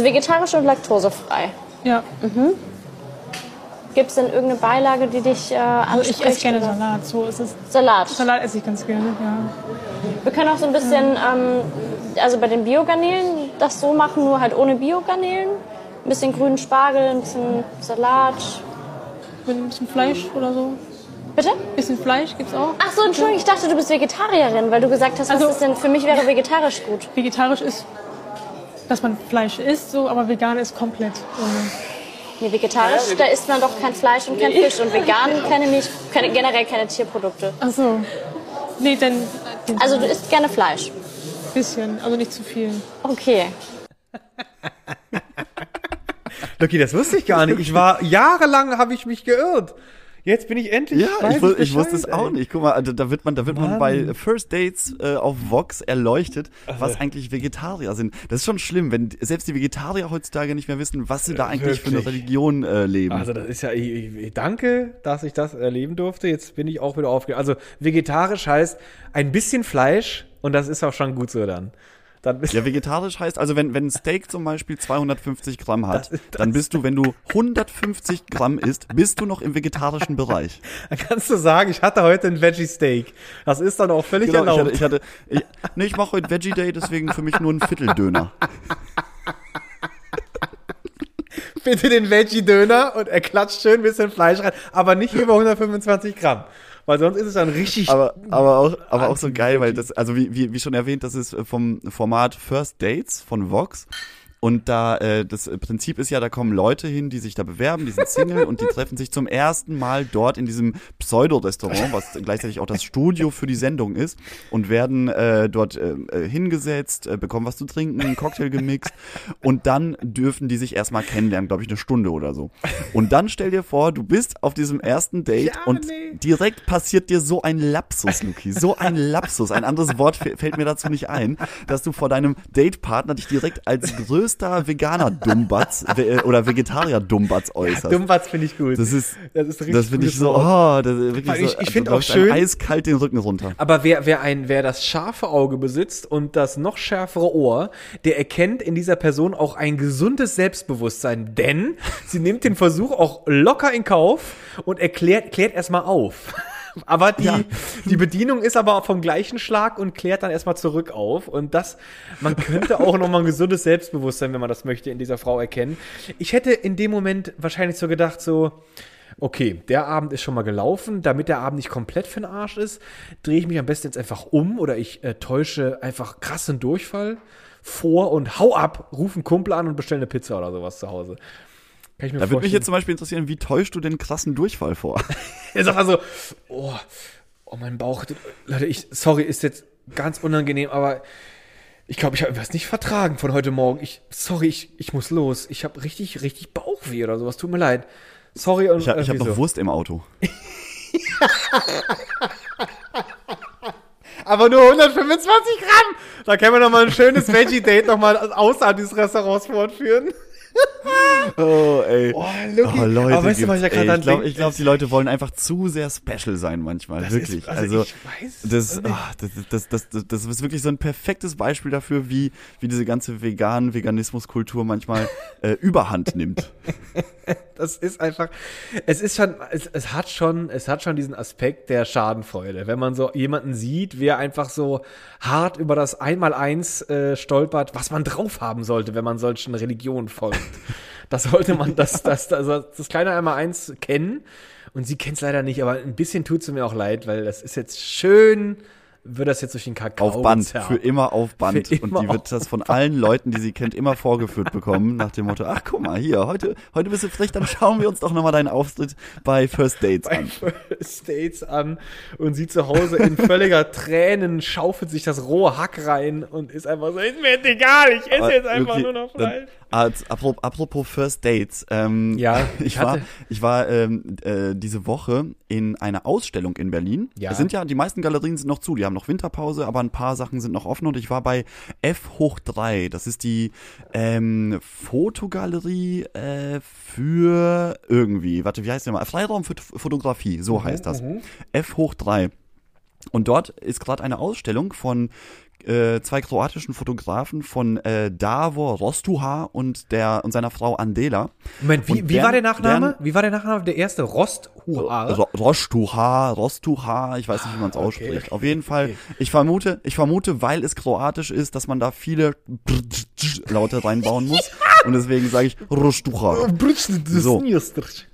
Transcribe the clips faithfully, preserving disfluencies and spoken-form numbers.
Also vegetarisch und laktosefrei. Ja. Mhm. Gibt es denn irgendeine Beilage, die dich äh, anspricht? Also ich esse gerne oder? Salat, so ist es. Salat? Salat esse ich ganz gerne, ja. Wir können auch so ein bisschen, ja. ähm, also bei den Biogarnelen das so machen, nur halt ohne Biogarnelen. Ein bisschen grünen Spargel, ein bisschen Salat. Mit ein bisschen Fleisch oder so. Bitte? Ein bisschen Fleisch gibt's auch. Ach so, Entschuldigung, ich dachte, du bist Vegetarierin, weil du gesagt hast, was also, ist denn, für mich wäre vegetarisch gut. Vegetarisch ist, dass man Fleisch isst, so, aber vegan ist komplett ohne. Nee, vegetarisch, ja, da isst man doch kein Fleisch und kein nee. Fisch und vegan keine Milch, keine, generell keine Tierprodukte. Ach so. Nee, denn... Also du isst gerne Fleisch? Bisschen, also nicht zu viel. Okay. Loki, das wusste ich gar nicht. Ich war, jahrelang habe ich mich geirrt. Jetzt bin ich endlich. Ja, ich, wu ich wusste es auch ey. nicht. Guck mal, also da wird man, da wird man bei First Dates äh, auf Vox erleuchtet, was eigentlich Vegetarier sind. Das ist schon schlimm, wenn selbst die Vegetarier heutzutage nicht mehr wissen, was sie da eigentlich Wirklich? für eine Religion äh, leben. Also das ist ja, ich, ich danke, dass ich das erleben durfte. Jetzt bin ich auch wieder aufgegangen. Also vegetarisch heißt ein bisschen Fleisch und das ist auch schon gut so dann. Dann ja, vegetarisch heißt, also wenn, wenn ein Steak zum Beispiel zweihundertfünfzig Gramm hat, das, das dann bist du, wenn du hundertfünfzig Gramm isst, bist du noch im vegetarischen Bereich. Dann kannst du sagen, ich hatte heute ein Veggie-Steak. Das ist dann auch völlig genau, erlaubt. Ich hatte, ich hatte, ich, nee, ich mache heute Veggie-Day, deswegen für mich nur ein Vierteldöner. Bitte den Veggie-Döner und er klatscht schön ein bisschen Fleisch rein, aber nicht über hundertfünfundzwanzig Gramm. Weil sonst ist es dann richtig... Aber, aber, auch, aber auch so geil, weil das, also wie, wie, wie schon erwähnt, das ist vom Format First Dates von Vox. Und da äh, das Prinzip ist ja, da kommen Leute hin, die sich da bewerben, die sind Single und die treffen sich zum ersten Mal dort in diesem Pseudo-Restaurant, was gleichzeitig auch das Studio für die Sendung ist, und werden äh, dort äh, hingesetzt, äh, bekommen was zu trinken, einen Cocktail gemixt und dann dürfen die sich erstmal kennenlernen, glaube ich, eine Stunde oder so. Und dann stell dir vor, du bist auf diesem ersten Date ja, und nee. direkt passiert dir so ein Lapsus, Luki, so ein Lapsus, ein anderes Wort fällt mir dazu nicht ein, dass du vor deinem Datepartner dich direkt als größten Veganer-Dummbatz oder Vegetarier-Dummbatz äußerst. Dummbatz finde ich gut. Das ist, das ist richtig. Das finde ich so, oh, das ist wirklich ich, so, ich finde auch schön. Eiskalt den Rücken runter. Aber wer, wer ein, wer das scharfe Auge besitzt und das noch schärfere Ohr, der erkennt in dieser Person auch ein gesundes Selbstbewusstsein, denn sie nimmt den Versuch auch locker in Kauf und erklärt, klärt erstmal auf. Aber die, ja. die Bedienung ist aber vom gleichen Schlag und klärt dann erstmal zurück auf. Und das, man könnte auch nochmal ein gesundes Selbstbewusstsein, wenn man das möchte, in dieser Frau erkennen. Ich hätte in dem Moment wahrscheinlich so gedacht, so, okay, der Abend ist schon mal gelaufen. Damit der Abend nicht komplett für den Arsch ist, drehe ich mich am besten jetzt einfach um oder ich äh, täusche einfach krassen Durchfall vor und hau ab, ruf einen Kumpel an und bestell eine Pizza oder sowas zu Hause. Kann ich mir da vorstellen. Würde mich jetzt zum Beispiel interessieren, wie täuschst du den krassen Durchfall vor? Er sagt also, oh, oh, mein Bauch, Leute, ich, sorry, ist jetzt ganz unangenehm, aber ich glaube, ich habe irgendwas nicht vertragen von heute Morgen. Ich, sorry, ich, ich muss los. Ich habe richtig, richtig Bauchweh oder sowas. Tut mir leid. Sorry. Und ich habe hab noch so. Wurst im Auto. Aber nur hundertfünfundzwanzig Gramm. Da können wir nochmal ein schönes Veggie-Date nochmal außerhalb dieses Restaurants fortführen. Oh, ey. Oh, Luki. Oh, Leute, aber weißt du, was ich da gerade an denke? Ich glaube, die Leute wollen einfach zu sehr special sein manchmal. Das wirklich. Ist, also, also, ich weiß das, oh, das, das, das, das, das ist wirklich so ein perfektes Beispiel dafür, wie, wie diese ganze vegan Veganismuskultur manchmal äh, Überhand nimmt. Das ist einfach, es ist schon, es, es hat schon, es hat schon diesen Aspekt der Schadenfreude. Wenn man so jemanden sieht, wie er einfach so hart über das Einmaleins äh, stolpert, was man drauf haben sollte, wenn man solchen Religionen folgt. Das sollte man, das, das, das, das, das kleine Einmaleins kennen. Und sie kennt es leider nicht, aber ein bisschen tut es mir auch leid, weil das ist jetzt schön, wird das jetzt durch den Kakao auf Band, zerrt. Für immer auf Band. Für und die wird das von allen Leuten, die sie kennt, immer vorgeführt bekommen, nach dem Motto, ach guck mal, hier, heute, heute bist du frech, dann schauen wir uns doch nochmal deinen Auftritt bei First Dates bei an. Bei First Dates an und sie zu Hause in völliger Tränen schaufelt sich das rohe Hack rein und ist einfach so, ist mir jetzt egal, ich esse jetzt einfach okay, nur noch Fleisch. Apropos First Dates, ähm, ja, ich hatte. war, ich war ähm, äh, diese Woche in einer Ausstellung in Berlin. Ja. Es sind ja, die meisten Galerien sind noch zu, die haben noch Winterpause, aber ein paar Sachen sind noch offen und ich war bei F hoch drei. Das ist die ähm, Fotogalerie äh, für irgendwie, warte, wie heißt der mal? Freiraum für Fotografie, so mhm, heißt das. Mhm. F hoch drei. Und dort ist gerade eine Ausstellung von äh, zwei kroatischen Fotografen von äh, Davor Rostuha und der und seiner Frau Andela. Moment, wie, wie deren, war der Nachname? Deren, wie war der Nachname? Der erste Rostuha. Rostuha, Rostuha, ich weiß nicht, wie man es ausspricht. Okay, okay, Auf jeden Fall, okay. ich vermute, ich vermute, weil es kroatisch ist, dass man da viele Laute reinbauen muss und deswegen sage ich Rostuha. So.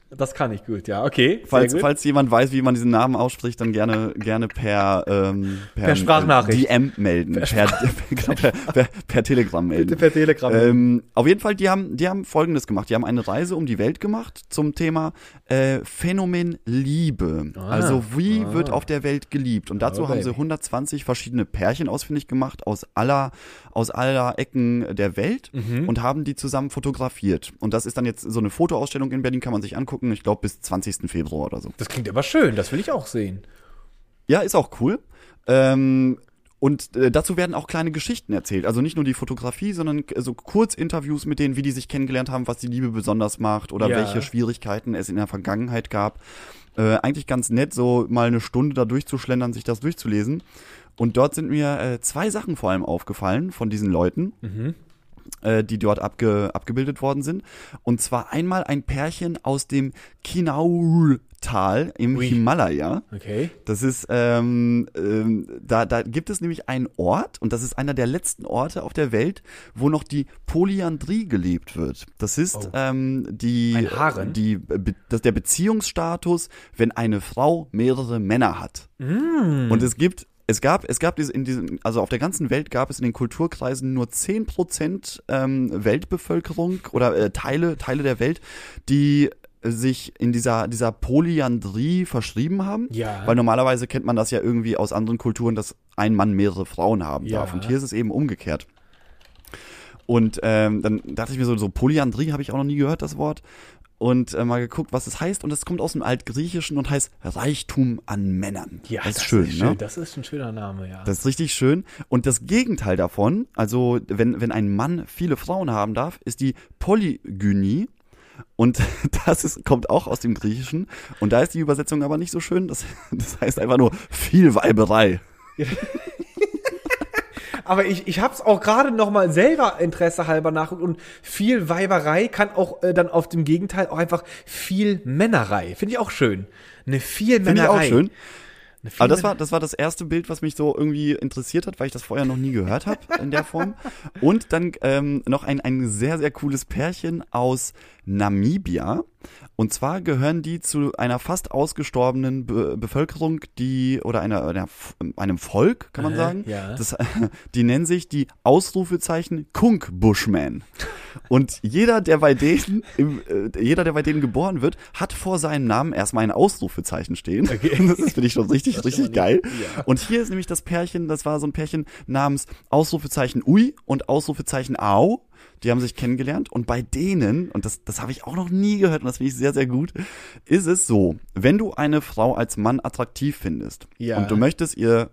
Das kann ich gut, ja, okay. Falls, gut. falls jemand weiß, wie man diesen Namen ausspricht, dann gerne, gerne per, ähm, per, per Sprachnachricht. D M melden. Per, per, per, per, per Telegram melden. Bitte per Telegram. Ähm, auf jeden Fall, die haben, die haben Folgendes gemacht. Die haben eine Reise um die Welt gemacht zum Thema äh, Phänomen Liebe. Ah, also wie ah. wird auf der Welt geliebt? Und dazu oh, haben sie hundertzwanzig verschiedene Pärchen ausfindig gemacht aus aller, aus aller Ecken der Welt mhm. und haben die zusammen fotografiert. Und das ist dann jetzt so eine Fotoausstellung in Berlin, kann man sich angucken. Ich glaube, bis zwanzigsten Februar oder so. Das klingt aber schön, das will ich auch sehen. Ja, ist auch cool. Ähm, und äh, dazu werden auch kleine Geschichten erzählt. Also nicht nur die Fotografie, sondern so also Kurzinterviews mit denen, wie die sich kennengelernt haben, was die Liebe besonders macht oder ja. welche Schwierigkeiten es in der Vergangenheit gab. Äh, eigentlich ganz nett, so mal eine Stunde da durchzuschlendern, sich das durchzulesen. Und dort sind mir äh, zwei Sachen vor allem aufgefallen von diesen Leuten. Mhm. die dort abge, abgebildet worden sind. Und zwar einmal ein Pärchen aus dem Kinaul-Tal im Ui. Himalaya. Okay. Das ist, ähm, ähm, da, da gibt es nämlich einen Ort, und das ist einer der letzten Orte auf der Welt, wo noch die Polyandrie gelebt wird. Das ist oh. ähm, die, die be, das, der Beziehungsstatus, wenn eine Frau mehrere Männer hat. Mm. Und es gibt Es gab, es gab diese, in diesen, also auf der ganzen Welt gab es in den Kulturkreisen nur zehn Prozent ähm, Weltbevölkerung oder äh, Teile, Teile der Welt, die sich in dieser, dieser Polyandrie verschrieben haben. Ja. Weil normalerweise kennt man das ja irgendwie aus anderen Kulturen, dass ein Mann mehrere Frauen haben ja. darf. Und hier ist es eben umgekehrt. Und ähm, dann dachte ich mir so, so Polyandrie habe ich auch noch nie gehört, das Wort. Und äh, mal geguckt, was es heißt. Und es kommt aus dem Altgriechischen und heißt Reichtum an Männern. Ja, das ist, das schön, ist schön, ne? Das ist ein schöner Name, ja. Das ist richtig schön. Und das Gegenteil davon, also wenn, wenn ein Mann viele Frauen haben darf, ist die Polygynie. Und das ist, kommt auch aus dem Griechischen. Und da ist die Übersetzung aber nicht so schön. Das, das heißt einfach nur Vielweiberei. Ja. Aber ich, ich hab's auch gerade noch mal selber Interesse halber nachguckt und viel Weiberei kann auch äh, dann auf dem Gegenteil auch einfach viel Männerei. Finde ich auch schön. Eine viel Männerei. Finde ich auch schön. Aber das war, das war das erste Bild, was mich so irgendwie interessiert hat, weil ich das vorher noch nie gehört habe in der Form. Und dann ähm, noch ein, ein sehr, sehr cooles Pärchen aus Namibia. Und zwar gehören die zu einer fast ausgestorbenen Be- Bevölkerung, die oder einer, einer einem Volk, kann man äh, sagen. Ja. Das, die nennen sich die Ausrufezeichen Kunk Bushman. Und jeder, der bei denen, im, äh, jeder, der bei denen geboren wird, hat vor seinem Namen erstmal ein Ausrufezeichen stehen. Okay. Das finde ich schon richtig, richtig geil. Ja. Und hier ist nämlich das Pärchen, das war so ein Pärchen namens Ausrufezeichen Ui und Ausrufezeichen Au. Die haben sich kennengelernt und bei denen, und das, das habe ich auch noch nie gehört und das finde ich sehr, sehr gut, ist es so, wenn du eine Frau als Mann attraktiv findest ja. und du möchtest ihr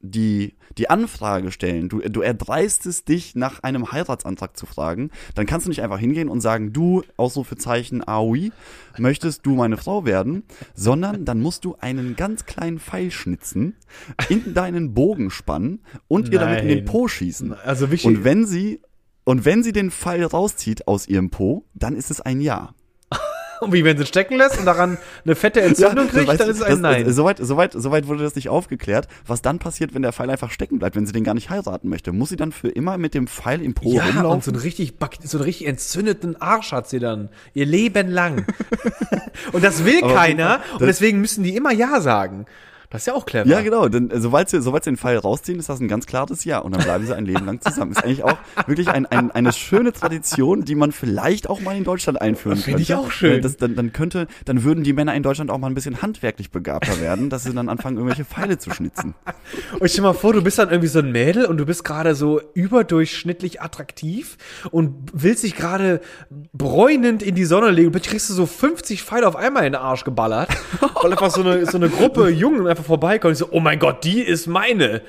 die, die Anfrage stellen, du, du erdreistest dich nach einem Heiratsantrag zu fragen, dann kannst du nicht einfach hingehen und sagen, du, Ausrufezeichen Aoi, möchtest du meine Frau werden, sondern dann musst du einen ganz kleinen Pfeil schnitzen, in deinen Bogen spannen und Nein. ihr damit in den Po schießen. Also wichtig. Und wenn sie Und wenn sie den Pfeil rauszieht aus ihrem Po, dann ist es ein Ja. Und wie, wenn sie stecken lässt und daran eine fette Entzündung ja, kriegt, weißt, dann ist es ein das, Nein. Soweit soweit, soweit wurde das nicht aufgeklärt. Was dann passiert, wenn der Pfeil einfach stecken bleibt, wenn sie den gar nicht heiraten möchte? Muss sie dann für immer mit dem Pfeil im Po ja, rumlaufen? Ja, und so einen, richtig, so einen richtig entzündeten Arsch hat sie dann. Ihr Leben lang. Und das will Aber keiner. Das, und deswegen müssen die immer Ja sagen. Das ist ja auch clever. Ja, genau. Denn sobald sie, sobald sie den Pfeil rausziehen, ist das ein ganz klares Ja. Und dann bleiben sie ein Leben lang zusammen. Ist eigentlich auch wirklich ein, ein, eine schöne Tradition, die man vielleicht auch mal in Deutschland einführen könnte. Finde ich auch schön. Das, dann, dann könnte, dann würden die Männer in Deutschland auch mal ein bisschen handwerklich begabter werden, dass sie dann anfangen, irgendwelche Pfeile zu schnitzen. Und stell dir mal vor, du bist dann irgendwie so ein Mädel und du bist gerade so überdurchschnittlich attraktiv und willst dich gerade bräunend in die Sonne legen. Und kriegst du so fünfzig Pfeile auf einmal in den Arsch geballert. Weil einfach so eine, so eine Gruppe Jungen einfach vorbeikommt und so, oh mein Gott, die ist meine.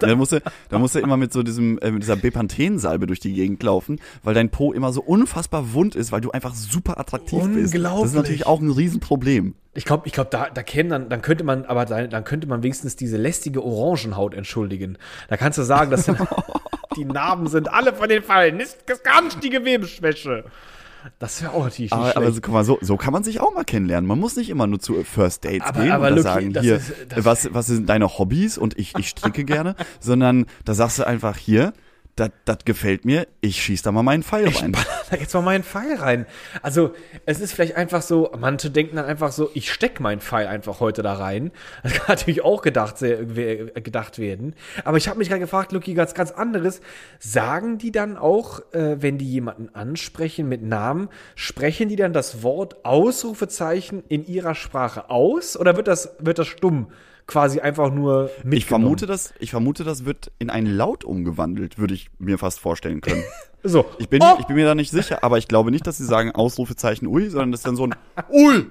Da musst du, da musst du immer mit so diesem, äh, mit dieser Bepanthen-Salbe durch die Gegend laufen, weil dein Po immer so unfassbar wund ist, weil du einfach super attraktiv Unglaublich. bist. Das ist natürlich auch ein Riesenproblem. Ich glaube, ich glaube, da, da käme dann, dann könnte man, aber dann, dann könnte man wenigstens diese lästige Orangenhaut entschuldigen. Da kannst du sagen, dass die Narben sind alle von den Fallen. Ist ganz die Gewebeschwäche. Das wäre auch natürlich nicht aber, aber so, guck mal, so, so kann man sich auch mal kennenlernen. Man muss nicht immer nur zu First Dates aber, gehen aber und da sagen, hier, ist, was, was sind deine Hobbys und ich, ich stricke gerne, sondern da sagst du einfach hier, das gefällt mir, ich schieß da mal meinen Pfeil rein. Da jetzt mal meinen Pfeil rein. Also es ist vielleicht einfach so, manche denken dann einfach so, ich steck meinen Pfeil einfach heute da rein. Das kann natürlich auch gedacht, gedacht werden. Aber ich habe mich gerade gefragt, Lucky, ganz, ganz anderes. Sagen die dann auch, äh, wenn die jemanden ansprechen mit Namen, sprechen die dann das Wort Ausrufezeichen in ihrer Sprache aus? Oder wird das, wird das stumm? Quasi einfach nur mitgenommen. Ich vermute, das, ich vermute, das wird in einen Laut umgewandelt, würde ich mir fast vorstellen können. So. Ich bin, oh. ich bin mir da nicht sicher, aber ich glaube nicht, dass sie sagen Ausrufezeichen Ui, sondern das ist dann so ein Ui.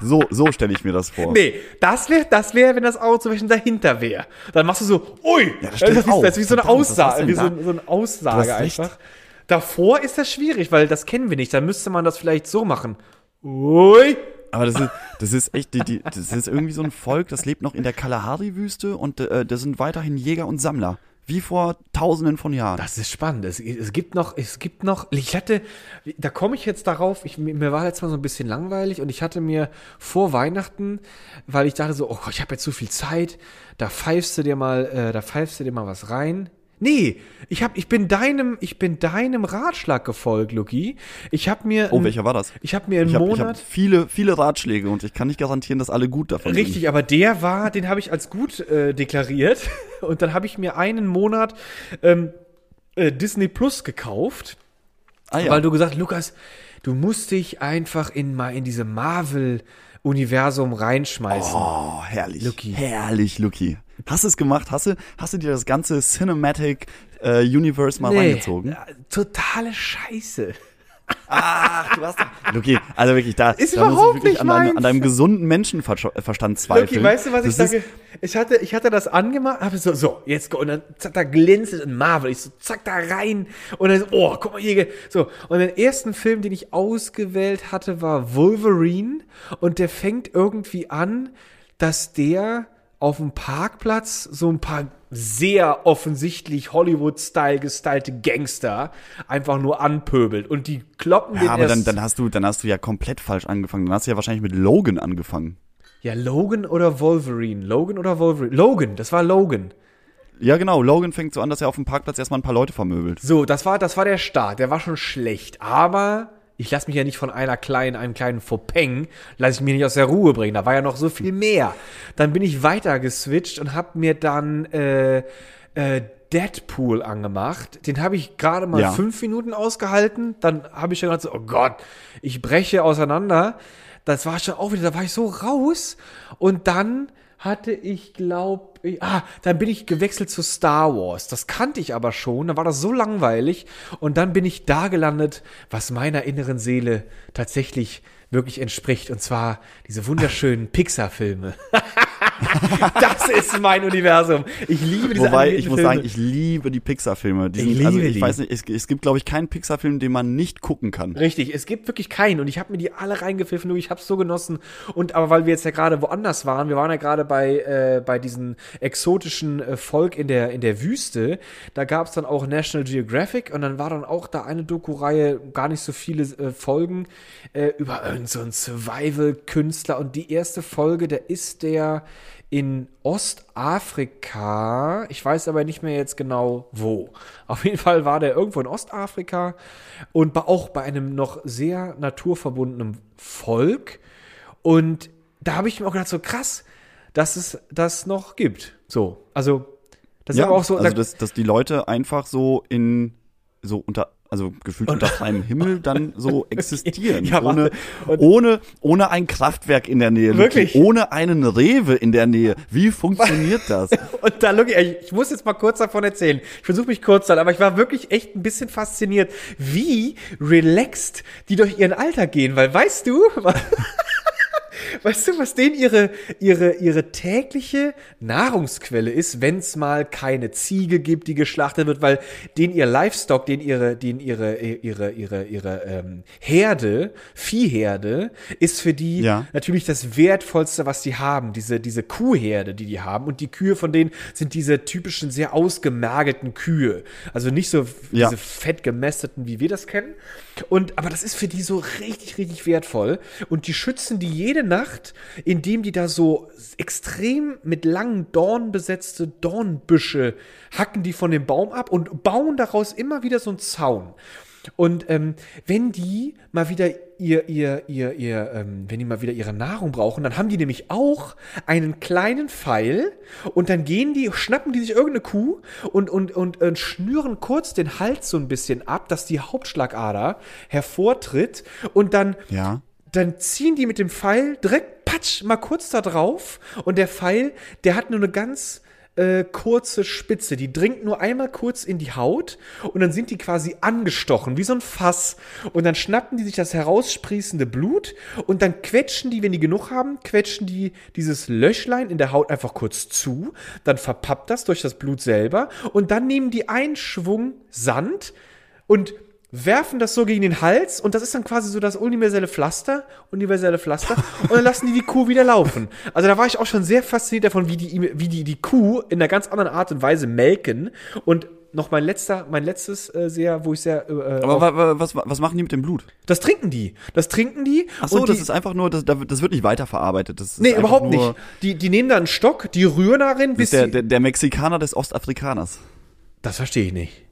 So, so stelle ich mir das vor. Nee, das wäre, das wär, wenn das Ausrufezeichen dahinter wäre. Dann machst du so Ui. Ja, das, das, ist, das ist wie so eine Verdammt, Aussage, wie so, so eine Aussage einfach. Davor ist das schwierig, weil das kennen wir nicht. Dann müsste man das vielleicht so machen. Ui. Aber das ist, das ist echt, die, die, das ist irgendwie so ein Volk, das lebt noch in der Kalahari-Wüste und äh, das sind weiterhin Jäger und Sammler. Wie vor tausenden von Jahren. Das ist spannend. Es, es gibt noch, es gibt noch, ich hatte, da komme ich jetzt darauf, ich, mir war jetzt mal so ein bisschen langweilig und ich hatte mir vor Weihnachten, weil ich dachte so, oh Gott, ich habe jetzt so viel Zeit, da pfeifst du dir mal, äh, da pfeifst du dir mal was rein. Nee, ich hab, ich bin deinem, ich bin deinem Ratschlag gefolgt, Lucky. Ich hab mir. Oh, welcher war das? Ich hab mir einen Monat. Ich hab viele, viele Ratschläge und ich kann nicht garantieren, dass alle gut davon sind. Richtig, aber der war, den habe ich als gut äh, deklariert und dann habe ich mir einen Monat ähm, äh, Disney Plus gekauft, ah, ja. weil du gesagt, Lukas, du musst dich einfach in mal in diese Marvel-Universum reinschmeißen. Oh, herrlich, Lucky. herrlich, Lucky. Hast du es gemacht? Hast du, hast du dir das ganze Cinematic äh, Universe mal nee, reingezogen? Totale Scheiße. Ach, du hast doch... Lucky, also wirklich, da, ist da muss ich wirklich an, dein, an deinem gesunden Menschenverstand zweifeln. Lucky, weißt du, was das ich sage? Ich hatte, ich hatte das angemacht, habe so, so, jetzt, und dann, zack, da glänzelt ein Marvel. Ich so, zack, da rein. Und dann, oh, guck mal hier. So, und den ersten Film, den ich ausgewählt hatte, war Wolverine. Und der fängt irgendwie an, dass der... auf dem Parkplatz so ein paar sehr offensichtlich Hollywood-Style gestylte Gangster einfach nur anpöbelt und die kloppen ja, den aber erst. Aber dann, dann hast du, dann hast du ja komplett falsch angefangen. Dann hast du ja wahrscheinlich mit Logan angefangen. Ja, Logan oder Wolverine? Logan oder Wolverine? Logan, das war Logan. Ja, genau. Logan fängt so an, dass er auf dem Parkplatz erstmal ein paar Leute vermöbelt. So, das war, das war der Start. Der war schon schlecht, aber... Ich lasse mich ja nicht von einer kleinen, einem kleinen Fauxpeng, lasse ich mich nicht aus der Ruhe bringen. Da war ja noch so viel mehr. Dann bin ich weiter geswitcht und habe mir dann äh, äh, Deadpool angemacht. Den habe ich gerade mal ja. fünf Minuten ausgehalten. Dann habe ich schon gedacht so, oh Gott, ich breche auseinander. Das war schon auch wieder, da war ich so raus. Und dann hatte ich, glaube ich, ah, dann bin ich gewechselt zu Star Wars. Das kannte ich aber schon, da war das so langweilig. Und dann bin ich da gelandet, was meiner inneren Seele tatsächlich wirklich entspricht. Und zwar diese wunderschönen Pixar-Filme. Das ist mein Universum. Ich liebe diese Wobei, ich muss Filme. sagen, ich liebe die Pixar-Filme. Die ich sind, liebe also, ich die. weiß nicht, es, es gibt, glaube ich, keinen Pixar-Film, den man nicht gucken kann. Richtig, es gibt wirklich keinen. Und ich habe mir die alle reingepfiffen, ich habe es so genossen. Und aber weil wir jetzt ja gerade woanders waren, wir waren ja gerade bei, äh, bei diesem exotischen äh, Volk in der, in der Wüste, da gab es dann auch National Geographic und dann war dann auch da eine Doku-Reihe, gar nicht so viele äh, Folgen, äh, über irgend so einen Survival-Künstler. Und die erste Folge, da ist der in Ostafrika, ich weiß aber nicht mehr jetzt genau wo. Auf jeden Fall war der irgendwo in Ostafrika und war auch bei einem noch sehr naturverbundenen Volk. Und da habe ich mir auch gedacht, so krass, dass es das noch gibt. So, also das ja, ist aber auch so, also da, dass, dass die Leute einfach so in so unter also gefühlt unter freiem Himmel dann so existieren. Ja, ohne, ohne, ohne ein Kraftwerk in der Nähe. Wirklich? Ohne einen Rewe in der Nähe. Wie funktioniert das? Und da, Lucky, ich muss jetzt mal kurz davon erzählen. Ich versuche mich kurz zu halten, aber ich war wirklich echt ein bisschen fasziniert, wie relaxed die durch ihren Alltag gehen, weil weißt du, Weißt du, was denen ihre, ihre, ihre tägliche Nahrungsquelle ist, wenn es mal keine Ziege gibt, die geschlachtet wird, weil denen ihr Livestock, denen ihre, denen ihre, ihre, ihre, ihre, ihre ähm, Herde, Viehherde, ist für die ja. natürlich das Wertvollste, was die haben. Diese, diese Kuhherde, die die haben. Und die Kühe von denen sind diese typischen, sehr ausgemergelten Kühe. Also nicht so ja. diese fettgemästeten, wie wir das kennen. Und, aber das ist für die so richtig, richtig wertvoll. Und die schützen die jede Nacht, indem die da so extrem mit langen Dornen besetzte Dornbüsche hacken die von dem Baum ab und bauen daraus immer wieder so einen Zaun. Und ähm, wenn die mal wieder ihr, ihr, ihr, ihr, ähm, wenn die mal wieder ihre Nahrung brauchen, dann haben die nämlich auch einen kleinen Pfeil und dann gehen die, schnappen die sich irgendeine Kuh und, und, und, und schnüren kurz den Hals so ein bisschen ab, dass die Hauptschlagader hervortritt und dann, ja. dann ziehen die mit dem Pfeil direkt, patsch, mal kurz da drauf und der Pfeil, der hat nur eine ganz Äh, kurze Spitze, die dringt nur einmal kurz in die Haut und dann sind die quasi angestochen, wie so ein Fass und dann schnappen die sich das heraussprießende Blut und dann quetschen die, wenn die genug haben, quetschen die dieses Löchlein in der Haut einfach kurz zu, dann verpappt das durch das Blut selber und dann nehmen die einen Schwung Sand und werfen das so gegen den Hals und das ist dann quasi so das universelle Pflaster, universelle Pflaster und dann lassen die die Kuh wieder laufen. Also da war ich auch schon sehr fasziniert davon, wie die wie die, die Kuh in einer ganz anderen Art und Weise melken und noch mein letzter, mein letztes äh, sehr, wo ich sehr. Äh, Aber wa- was, was machen die mit dem Blut? Das trinken die. Das trinken die. Ach so, und die, das ist einfach nur, das, das wird nicht weiterverarbeitet. Das ist nee, überhaupt nicht. Die, die nehmen da einen Stock, die rühren darin, bis der, der, der Mexikaner des Ostafrikaners. Das verstehe ich nicht.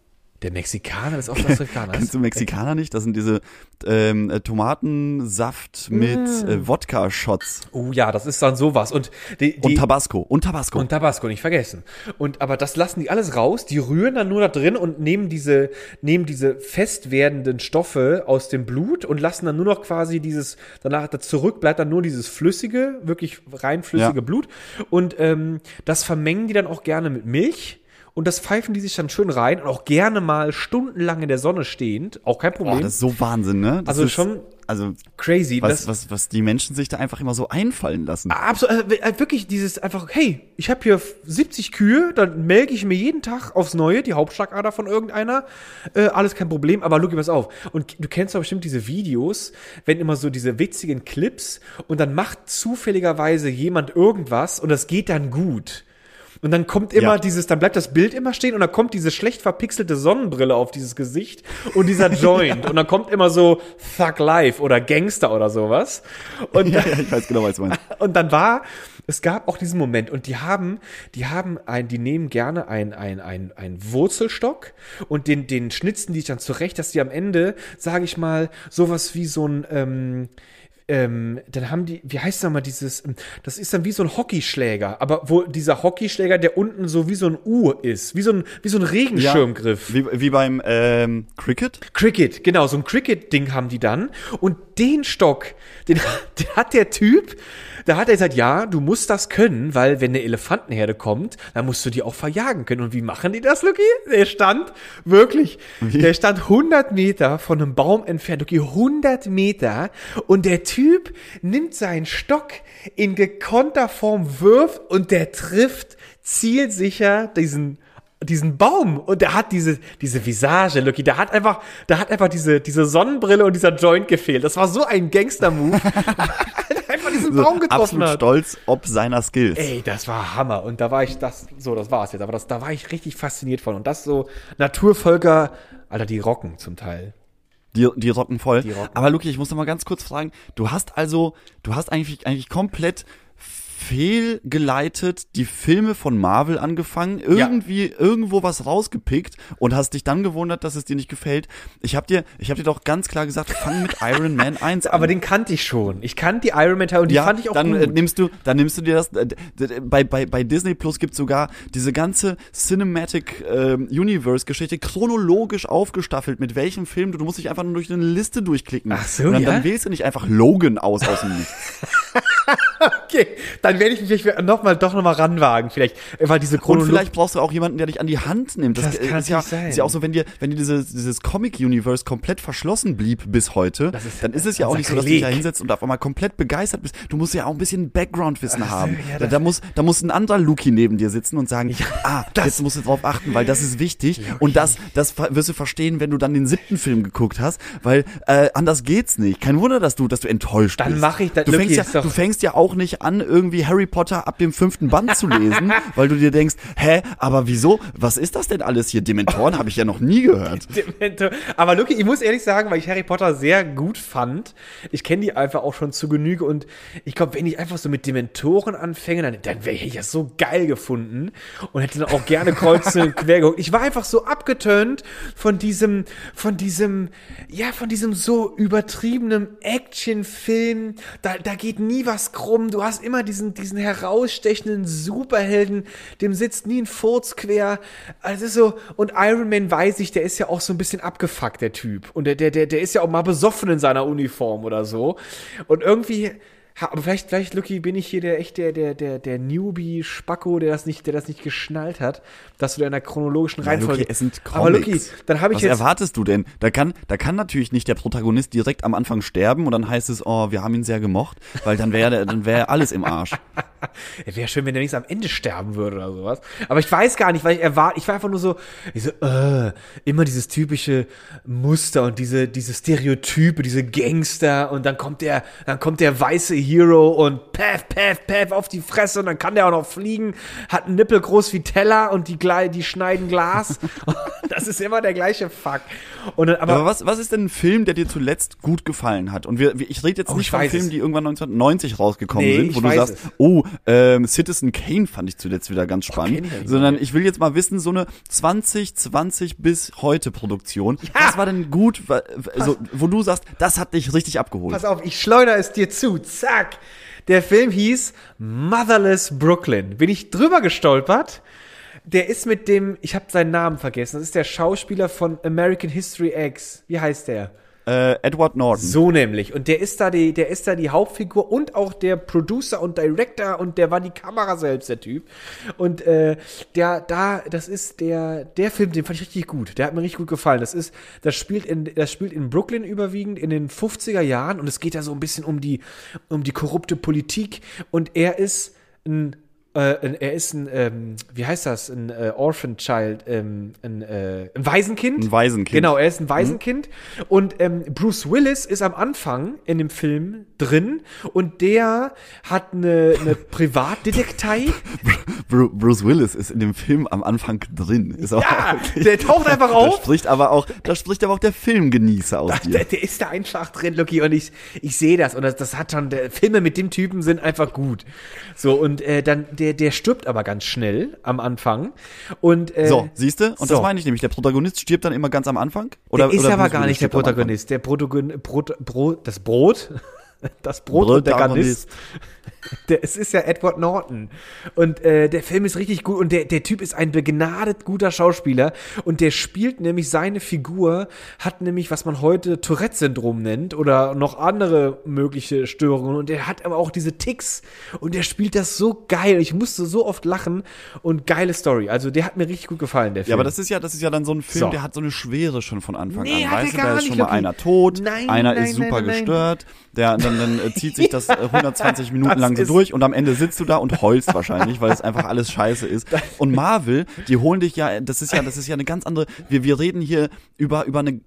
Der Mexikaner ist auch Ostafrikaner. Kennst du Mexikaner okay. nicht? Das sind diese ähm, Tomatensaft mit mm. äh, Wodka-Shots. Oh ja, das ist dann sowas. Und, die, die, und Tabasco. Und Tabasco. Und Tabasco, nicht vergessen. Und aber das lassen die alles raus, die rühren dann nur da drin und nehmen diese, nehmen diese fest werdenden Stoffe aus dem Blut und lassen dann nur noch quasi dieses, danach da zurück bleibt dann nur dieses flüssige, wirklich rein flüssige ja. Blut. Und ähm, das vermengen die dann auch gerne mit Milch. Und das pfeifen die sich dann schön rein und auch gerne mal stundenlang in der Sonne stehend, auch kein Problem. Boah, das ist so Wahnsinn, ne? Das also ist schon also crazy, was, was, was die Menschen sich da einfach immer so einfallen lassen. Absolut, wirklich dieses einfach, hey, ich habe hier siebzig Kühe, dann melke ich mir jeden Tag aufs Neue die Hauptschlagader von irgendeiner, äh, alles kein Problem, aber Luki, pass auf. Und du kennst doch bestimmt diese Videos, wenn immer so diese witzigen Clips und dann macht zufälligerweise jemand irgendwas und das geht dann gut. Und dann kommt immer ja. dieses, dann bleibt das Bild immer stehen und dann kommt diese schlecht verpixelte Sonnenbrille auf dieses Gesicht und dieser Joint. ja. Und dann kommt immer so Thug Life oder Gangster oder sowas. Und ja, dann, ja, ich weiß genau, was du meinst. Und dann war, es gab auch diesen Moment und die haben, die haben ein, die nehmen gerne einen ein, ein, ein Wurzelstock und den, den schnitzen die dann zurecht, dass die am Ende, sage ich mal, sowas wie so ein, ähm, Ähm, dann haben die, wie heißt das mal, dieses, das ist dann wie so ein Hockeyschläger, aber wo dieser Hockeyschläger, der unten so wie so ein U ist, wie so ein, wie so ein Regenschirmgriff. Ja, wie, wie beim ähm, Cricket? Cricket, genau, so ein Cricket-Ding haben die dann. Und den Stock, den, den hat der Typ, da hat er gesagt, ja, du musst das können, weil wenn eine Elefantenherde kommt, dann musst du die auch verjagen können. Und wie machen die das, Luki? Der stand wirklich, wie? der stand hundert Meter von einem Baum entfernt, Luki, hundert Meter und der Typ nimmt seinen Stock in gekonnter Form, wirft und der trifft zielsicher diesen diesen Baum und der hat diese diese Visage, Lucky, der hat einfach der hat einfach diese diese Sonnenbrille und dieser Joint gefehlt. Das war so ein Gangster-Move. Einfach diesen so Baum getroffen absolut hat. Stolz ob seiner Skills. Ey, das war Hammer und da war ich das so, das war's jetzt, aber das da war ich richtig fasziniert von und das so Naturvölker, Alter, die rocken zum Teil. Die, die rocken voll. Die rocken. Aber Luki, ich muss noch mal ganz kurz fragen, du hast also, du hast eigentlich, eigentlich komplett fehlgeleitet die Filme von Marvel angefangen, irgendwie ja. irgendwo was rausgepickt und hast dich dann gewundert, dass es dir nicht gefällt. Ich hab dir, ich hab dir doch ganz klar gesagt, fang mit Iron Man eins an. Aber den kannte ich schon. Ich kannte die Iron Man und die ja, fand ich auch dann gut. Dann nimmst du, dann nimmst du dir das, äh, bei, bei, bei Disney Plus gibt's sogar diese ganze Cinematic äh, Universe Geschichte chronologisch aufgestaffelt, mit welchem Film, du, du musst dich einfach nur durch eine Liste durchklicken. Ach so, und dann, ja? dann wählst du nicht einfach Logan aus, aus dem Nichts. Okay, dann werde ich mich noch mal, doch nochmal ranwagen, vielleicht. Weil diese Chronologie. Und vielleicht brauchst du auch jemanden, der dich an die Hand nimmt. Das, das kann ist, ja, sein. Ist ja auch so, wenn dir, wenn dir dieses, dieses Comic-Universe komplett verschlossen blieb bis heute, das ist, dann ist es ja auch nicht so, dass du dich da hinsetzt und auf einmal komplett begeistert bist. Du musst ja auch ein bisschen Background-Wissen also, haben. Ja, da, da, muss, da muss ein anderer Luki neben dir sitzen und sagen, ja, ah, das, jetzt musst du drauf achten, weil das ist wichtig. Ja, okay. Und das, das wirst du verstehen, wenn du dann den siebten Film geguckt hast, weil äh, anders geht's nicht. Kein Wunder, dass du, dass du enttäuscht dann bist. Dann mache ich das. Du fängst ja, du fängst ja auch nicht an, irgendwie Harry Potter ab dem fünften Band zu lesen, weil du dir denkst, hä, aber wieso, was ist das denn alles hier? Dementoren habe ich ja noch nie gehört. Dementor. Aber Luki, ich muss ehrlich sagen, weil ich Harry Potter sehr gut fand, ich kenne die einfach auch schon zu Genüge und ich glaube, wenn ich einfach so mit Dementoren anfänge, dann, dann wäre ich das so geil gefunden und hätte dann auch gerne kreuz und quer geguckt. Ich war einfach so abgetönt von diesem, von diesem, ja, von diesem so übertriebenen Actionfilm, da, da geht nie was krumm, du hast immer diesen, diesen herausstechenden Superhelden, dem sitzt nie ein Furz quer, also so, und Iron Man weiß ich, der ist ja auch so ein bisschen abgefuckt, der Typ, und der, der, der, der ist ja auch mal besoffen in seiner Uniform oder so, und irgendwie, aber vielleicht, vielleicht, Lucky, bin ich hier der, echt der, der, der, der Newbie-Spacko, der das nicht, der das nicht geschnallt hat, dass du da in der chronologischen Reihenfolge. Ja, Lucky, es sind Comics. Aber Lucky, dann habe ich Was jetzt. Was erwartest du denn? Da kann, da kann natürlich nicht der Protagonist direkt am Anfang sterben und dann heißt es, oh, wir haben ihn sehr gemocht, weil dann wäre, dann wäre alles im Arsch. Wäre schön, wenn der nichts am Ende sterben würde oder sowas. Aber ich weiß gar nicht, weil ich erwarte, ich war einfach nur so, ich so, äh, immer dieses typische Muster und diese, diese Stereotype, diese Gangster und dann kommt der, dann kommt der weiße Hero und paf, paf, paf auf die Fresse und dann kann der auch noch fliegen, hat einen Nippel groß wie Teller und die, die schneiden Glas. Das ist immer der gleiche Fuck. Und dann, aber, aber was, was ist denn ein Film, der dir zuletzt gut gefallen hat? Und wir, ich rede jetzt oh, nicht von Filmen, es. die irgendwann neunzehnhundertneunzig rausgekommen nee, sind, wo du sagst, es. oh, ähm, Citizen Kane fand ich zuletzt wieder ganz spannend, oh, ich sondern ich will jetzt mal wissen, so eine zwanzig zwanzig bis heute Produktion, ja. was war denn gut, also, wo du sagst, das hat dich richtig abgeholt? Pass auf, ich schleudere es dir zu, zack. Der Film hieß Motherless Brooklyn. Bin ich drüber gestolpert? Der ist mit dem, ich habe seinen Namen vergessen, das ist der Schauspieler von American History X. Wie heißt der? Äh, Edward Norton. So nämlich. Und der ist da die, der ist da die Hauptfigur und auch der Producer und Director und der war die Kamera selbst, der Typ. Und äh, der, da, das ist der, der Film, den fand ich richtig gut. Der hat mir richtig gut gefallen. Das ist, das spielt in, das spielt in Brooklyn überwiegend in den fünfziger Jahren und es geht da so ein bisschen um die, um die korrupte Politik und er ist ein Äh, er ist ein, ähm, wie heißt das, ein äh, Orphan Child, ähm, ein, äh, ein Waisenkind. Ein Waisenkind. Genau, er ist ein Waisenkind. Mhm. Und ähm, Bruce Willis ist am Anfang in dem Film drin und der hat eine, eine Privatdetektei. Bruce Willis ist in dem Film am Anfang drin. Ist auch ja, wirklich, der taucht einfach auf. Da spricht aber auch, da spricht aber auch der Filmgenießer aus da, dir. Der, der ist da einfach drin, Lucky, und ich, ich sehe das. Und das, das hat schon, der, Filme mit dem Typen sind einfach gut. So, und äh, dann, der, der stirbt aber ganz schnell am Anfang. Und, äh, so, siehst du? Und so. Das meine ich nämlich. Der Protagonist stirbt dann immer ganz am Anfang? Oder, der ist oder aber gar nicht der Protagonist. Der Protagonist, Brot, Brot, das Brot, das Brot und der Garnist. Der, es ist ja Edward Norton. Und äh, der Film ist richtig gut. Und der, der Typ ist ein begnadet guter Schauspieler. Und der spielt nämlich, seine Figur hat nämlich, was man heute Tourette-Syndrom nennt oder noch andere mögliche Störungen. Und der hat aber auch diese Ticks. Und der spielt das so geil. Ich musste so oft lachen. Und geile Story. Also der hat mir richtig gut gefallen, der Film. Ja, aber das ist ja, das ist ja dann so ein Film, so. Der hat so eine Schwere schon von Anfang nee, an. Weißt du, da ist schon mal einer tot. Nein, einer nein, ist super nein, nein, gestört. Der, dann, dann äh, zieht sich das äh, hundertzwanzig Minuten das lang so durch und am Ende sitzt du da und heulst wahrscheinlich, weil es einfach alles scheiße ist. Und Marvel, die holen dich ja, das ist ja, das ist ja eine ganz andere, wir, wir reden hier über, über eine,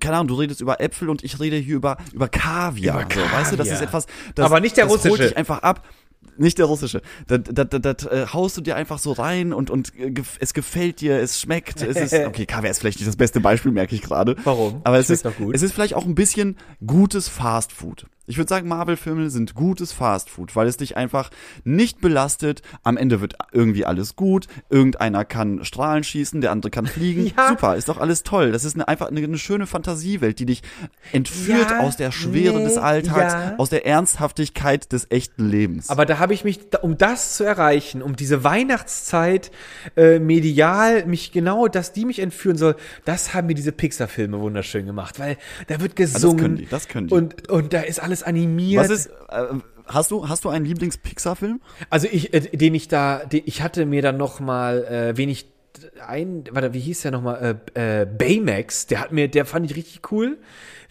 keine Ahnung, du redest über Äpfel und ich rede hier über, über Kaviar. Über Kaviar. So, weißt du, das ist etwas, das, aber nicht der russische. Das holt dich einfach ab. Nicht der russische. Das, das, das, das, das haust du dir einfach so rein und, und es gefällt dir, es schmeckt. Es ist, okay, Kaviar ist vielleicht nicht das beste Beispiel, merke ich gerade. Warum? Aber es ist, es ist vielleicht auch ein bisschen gutes Fastfood. Ich würde sagen, Marvel-Filme sind gutes Fastfood, weil es dich einfach nicht belastet. Am Ende wird irgendwie alles gut. Irgendeiner kann Strahlen schießen, der andere kann fliegen. Ja. Super, ist doch alles toll. Das ist eine, einfach eine, eine schöne Fantasiewelt, die dich entführt ja, aus der Schwere nee, des Alltags, ja. aus der Ernsthaftigkeit des echten Lebens. Aber da habe ich mich, um das zu erreichen, um diese Weihnachtszeit äh, medial, mich genau, dass die mich entführen soll, das haben mir diese Pixar-Filme wunderschön gemacht, weil da wird gesungen. Das können die, das können die. Und, und da ist alles animiert. Was ist, äh, Hast du, hast du einen Lieblings-Pixar-Film? Also ich, äh, den ich da, den, ich hatte mir dann noch mal, äh, wenig ein, warte, wie hieß der noch mal? Äh, äh, Baymax, der hat mir, der fand ich richtig cool.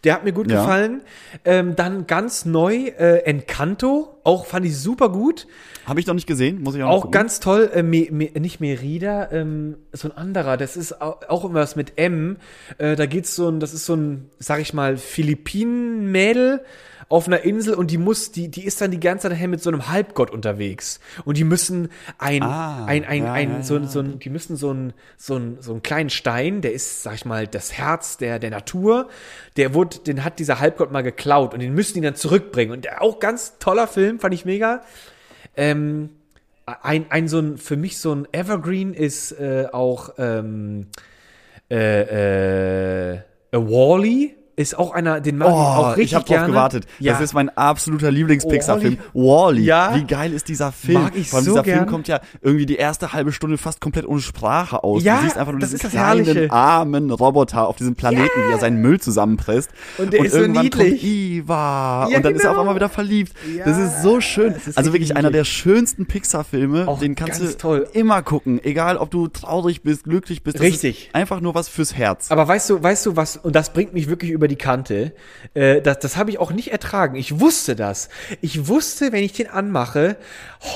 Der hat mir gut ja. gefallen. Ähm, dann ganz neu äh, Encanto, auch fand ich super gut. Habe ich noch nicht gesehen, muss ich auch noch gucken. Auch ganz toll, äh, Me, Me, nicht Merida, ähm, so ein anderer, das ist auch, auch irgendwas mit M. Äh, da geht's so ein, das ist so ein, sag ich mal, Philippinen-Mädel auf einer Insel und die muss, die, die ist dann die ganze Zeit mit so einem Halbgott unterwegs. Und die müssen ein, ah, ein, ein, ja, ein, ja, so, ja. so ein, die müssen so ein, so ein, so einen kleinen Stein, der ist, sag ich mal, das Herz der, der Natur, der wurde, den hat dieser Halbgott mal geklaut und den müssen die dann zurückbringen. Und der, auch ganz toller Film, fand ich mega. Ähm, ein, ein, so ein, für mich so ein Evergreen ist, äh, auch, ähm, äh, äh, Wall-E. Ist auch einer, den mag oh, ich auch richtig ich hab gerne. Ich habe drauf gewartet. Ja. Das ist mein absoluter Lieblings-Pixar-Film. Wall-E. Ja. Wie geil ist dieser Film? Mag ich Vor allem so dieser gern. Film kommt ja irgendwie die erste halbe Stunde fast komplett ohne Sprache aus. Ja, du siehst einfach nur diesen kleinen, Herrliche. armen Roboter auf diesem Planeten, ja. wie er seinen Müll zusammenpresst. Und der und ist so niedlich. Iva. Ja, und dann genau. ist er auf einmal wieder verliebt. Ja. Das ist so schön. Ist also wirklich einer der schönsten Pixar-Filme. Auch den kannst du toll. immer gucken. Egal, ob du traurig bist, glücklich bist. Das richtig. Ist einfach nur was fürs Herz. Aber weißt du, weißt du was, und das bringt mich wirklich über die Kante, äh, das, das habe ich auch nicht ertragen. Ich wusste das. Ich wusste, wenn ich den anmache,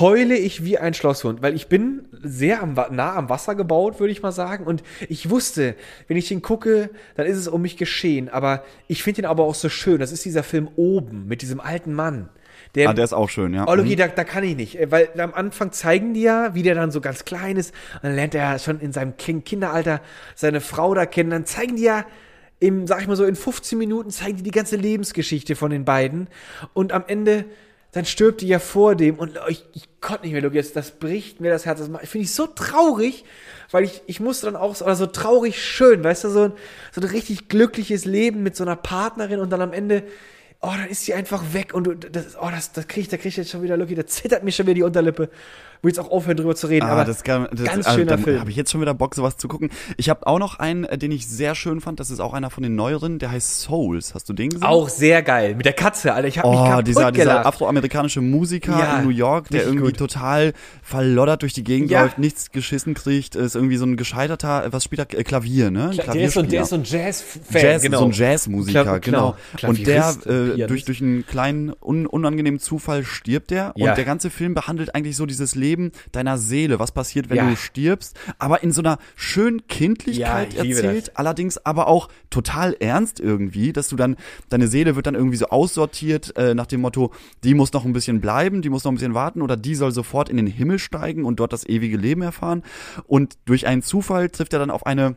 heule ich wie ein Schlosshund, weil ich bin sehr am, nah am Wasser gebaut, würde ich mal sagen, und ich wusste, wenn ich den gucke, dann ist es um mich geschehen, aber ich finde den aber auch so schön. Das ist dieser Film Oben mit diesem alten Mann. Der, ah, der ist auch schön, ja. Ologie, da, da kann ich nicht, weil am Anfang zeigen die ja, wie der dann so ganz klein ist, und dann lernt er schon in seinem Kinderalter seine Frau da kennen, dann zeigen die ja im, sag ich mal so, in fünfzehn Minuten zeigen die die ganze Lebensgeschichte von den beiden und am Ende, dann stirbt die ja vor dem und ich, ich konnte nicht mehr, Logi, das, das bricht mir das Herz, das finde ich so traurig, weil ich, ich musste dann auch, oder so traurig schön, weißt du, so ein, so ein richtig glückliches Leben mit so einer Partnerin und dann am Ende, oh, dann ist sie einfach weg und das, oh, das, das krieg ich, da krieg ich jetzt schon wieder, Loki, da zittert mir schon wieder die Unterlippe. Will jetzt auch aufhören, drüber zu reden, ah, aber das kann, das, ganz schöner also, Film. Da habe ich jetzt schon wieder Bock, sowas zu gucken. Ich habe auch noch einen, den ich sehr schön fand, das ist auch einer von den neueren, der heißt Souls. Hast du den gesehen? Auch sehr geil, mit der Katze, Alter. Ich hab oh, mich kaputt dieser, dieser afroamerikanische Musiker ja, in New York, der irgendwie gut. total verloddert durch die Gegend ja. läuft, nichts geschissen kriegt, ist irgendwie so ein gescheiterter, was spielt er? Klavier, ne? Kla- der, ist so, der ist so ein Jazz-Fan, Jazz, genau. so ein Jazzmusiker, Kla- genau. genau. Und der, äh, durch, durch einen kleinen, un- unangenehmen Zufall stirbt der ja. und der ganze Film behandelt eigentlich so dieses Leben deiner Seele, was passiert, wenn ja. du stirbst, aber in so einer schönen Kindlichkeit ja, erzählt, das. allerdings aber auch total ernst irgendwie, dass du dann, deine Seele wird dann irgendwie so aussortiert, äh, nach dem Motto, die muss noch ein bisschen bleiben, die muss noch ein bisschen warten oder die soll sofort in den Himmel steigen und dort das ewige Leben erfahren und durch einen Zufall trifft er dann auf eine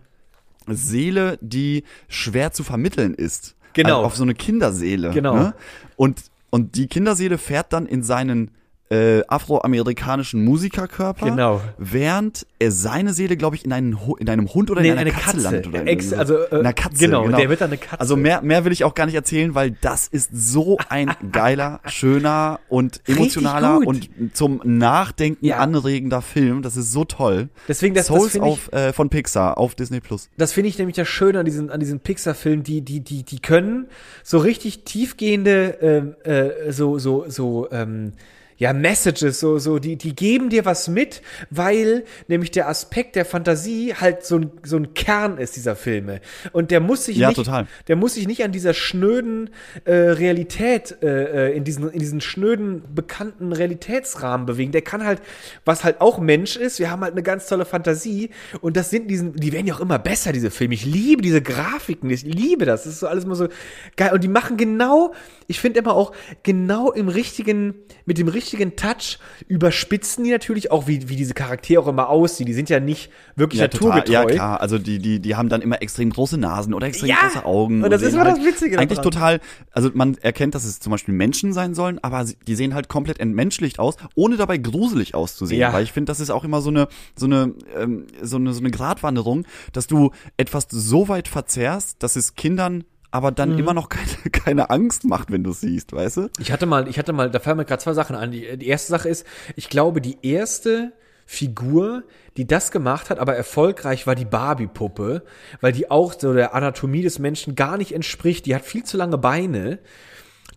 Seele, die schwer zu vermitteln ist. Genau. Also auf so eine Kinderseele. Genau. Ne? Und, und die Kinderseele fährt dann in seinen Äh, afroamerikanischen Musikerkörper, genau. während er seine Seele, glaube ich, in, einen, in einem Hund oder nee, in einer eine Katze, Katze landet. Oder Ex, also, äh, in einer Katze, genau, genau. Der wird dann eine Katze. Also mehr, mehr will ich auch gar nicht erzählen, weil das ist so ein geiler, schöner und emotionaler und zum Nachdenken ja. anregender Film. Das ist so toll. Deswegen das, Souls das auf, ich, äh, von Pixar auf Disney Plus. Das finde ich nämlich das Schöne an diesen, an diesen Pixar-Filmen, die, die, die, die können so richtig tiefgehende, äh, äh, so, so, so, ähm, ja, Messages, so, so, die, die geben dir was mit, weil nämlich der Aspekt der Fantasie halt so ein, so ein Kern ist dieser Filme. Und der muss sich ja, nicht, total. der muss sich nicht an dieser schnöden, äh, Realität, äh, in diesen, in diesen schnöden, bekannten Realitätsrahmen bewegen. Der kann halt, was halt auch Mensch ist, wir haben halt eine ganz tolle Fantasie. Und das sind diesen, die werden ja auch immer besser, diese Filme. Ich liebe diese Grafiken, ich liebe das. Das ist so alles mal so geil. Und die machen genau, ich finde immer auch, genau im richtigen, mit dem richtigen Touch überspitzen die natürlich auch, wie, wie diese Charaktere auch immer aussehen. Die sind ja nicht wirklich ja, naturgetreu. Total, ja, klar. Also die, die, die haben dann immer extrem große Nasen oder extrem ja, große Augen. Und das und ist immer halt das Witzige. Eigentlich daran. total, also man erkennt, dass es zum Beispiel Menschen sein sollen, aber die sehen halt komplett entmenschlicht aus, ohne dabei gruselig auszusehen. Ja. Weil ich finde, das ist auch immer so eine, so eine, ähm, so eine, so eine Gratwanderung, dass du etwas so weit verzehrst, dass es Kindern aber dann mhm. immer noch keine, keine Angst macht, wenn du es siehst, weißt du? Ich hatte mal, ich hatte mal, da fallen mir gerade zwei Sachen an. Die, die erste Sache ist, ich glaube, die erste Figur, die das gemacht hat, aber erfolgreich war die Barbie-Puppe, weil die auch so der Anatomie des Menschen gar nicht entspricht. Die hat viel zu lange Beine.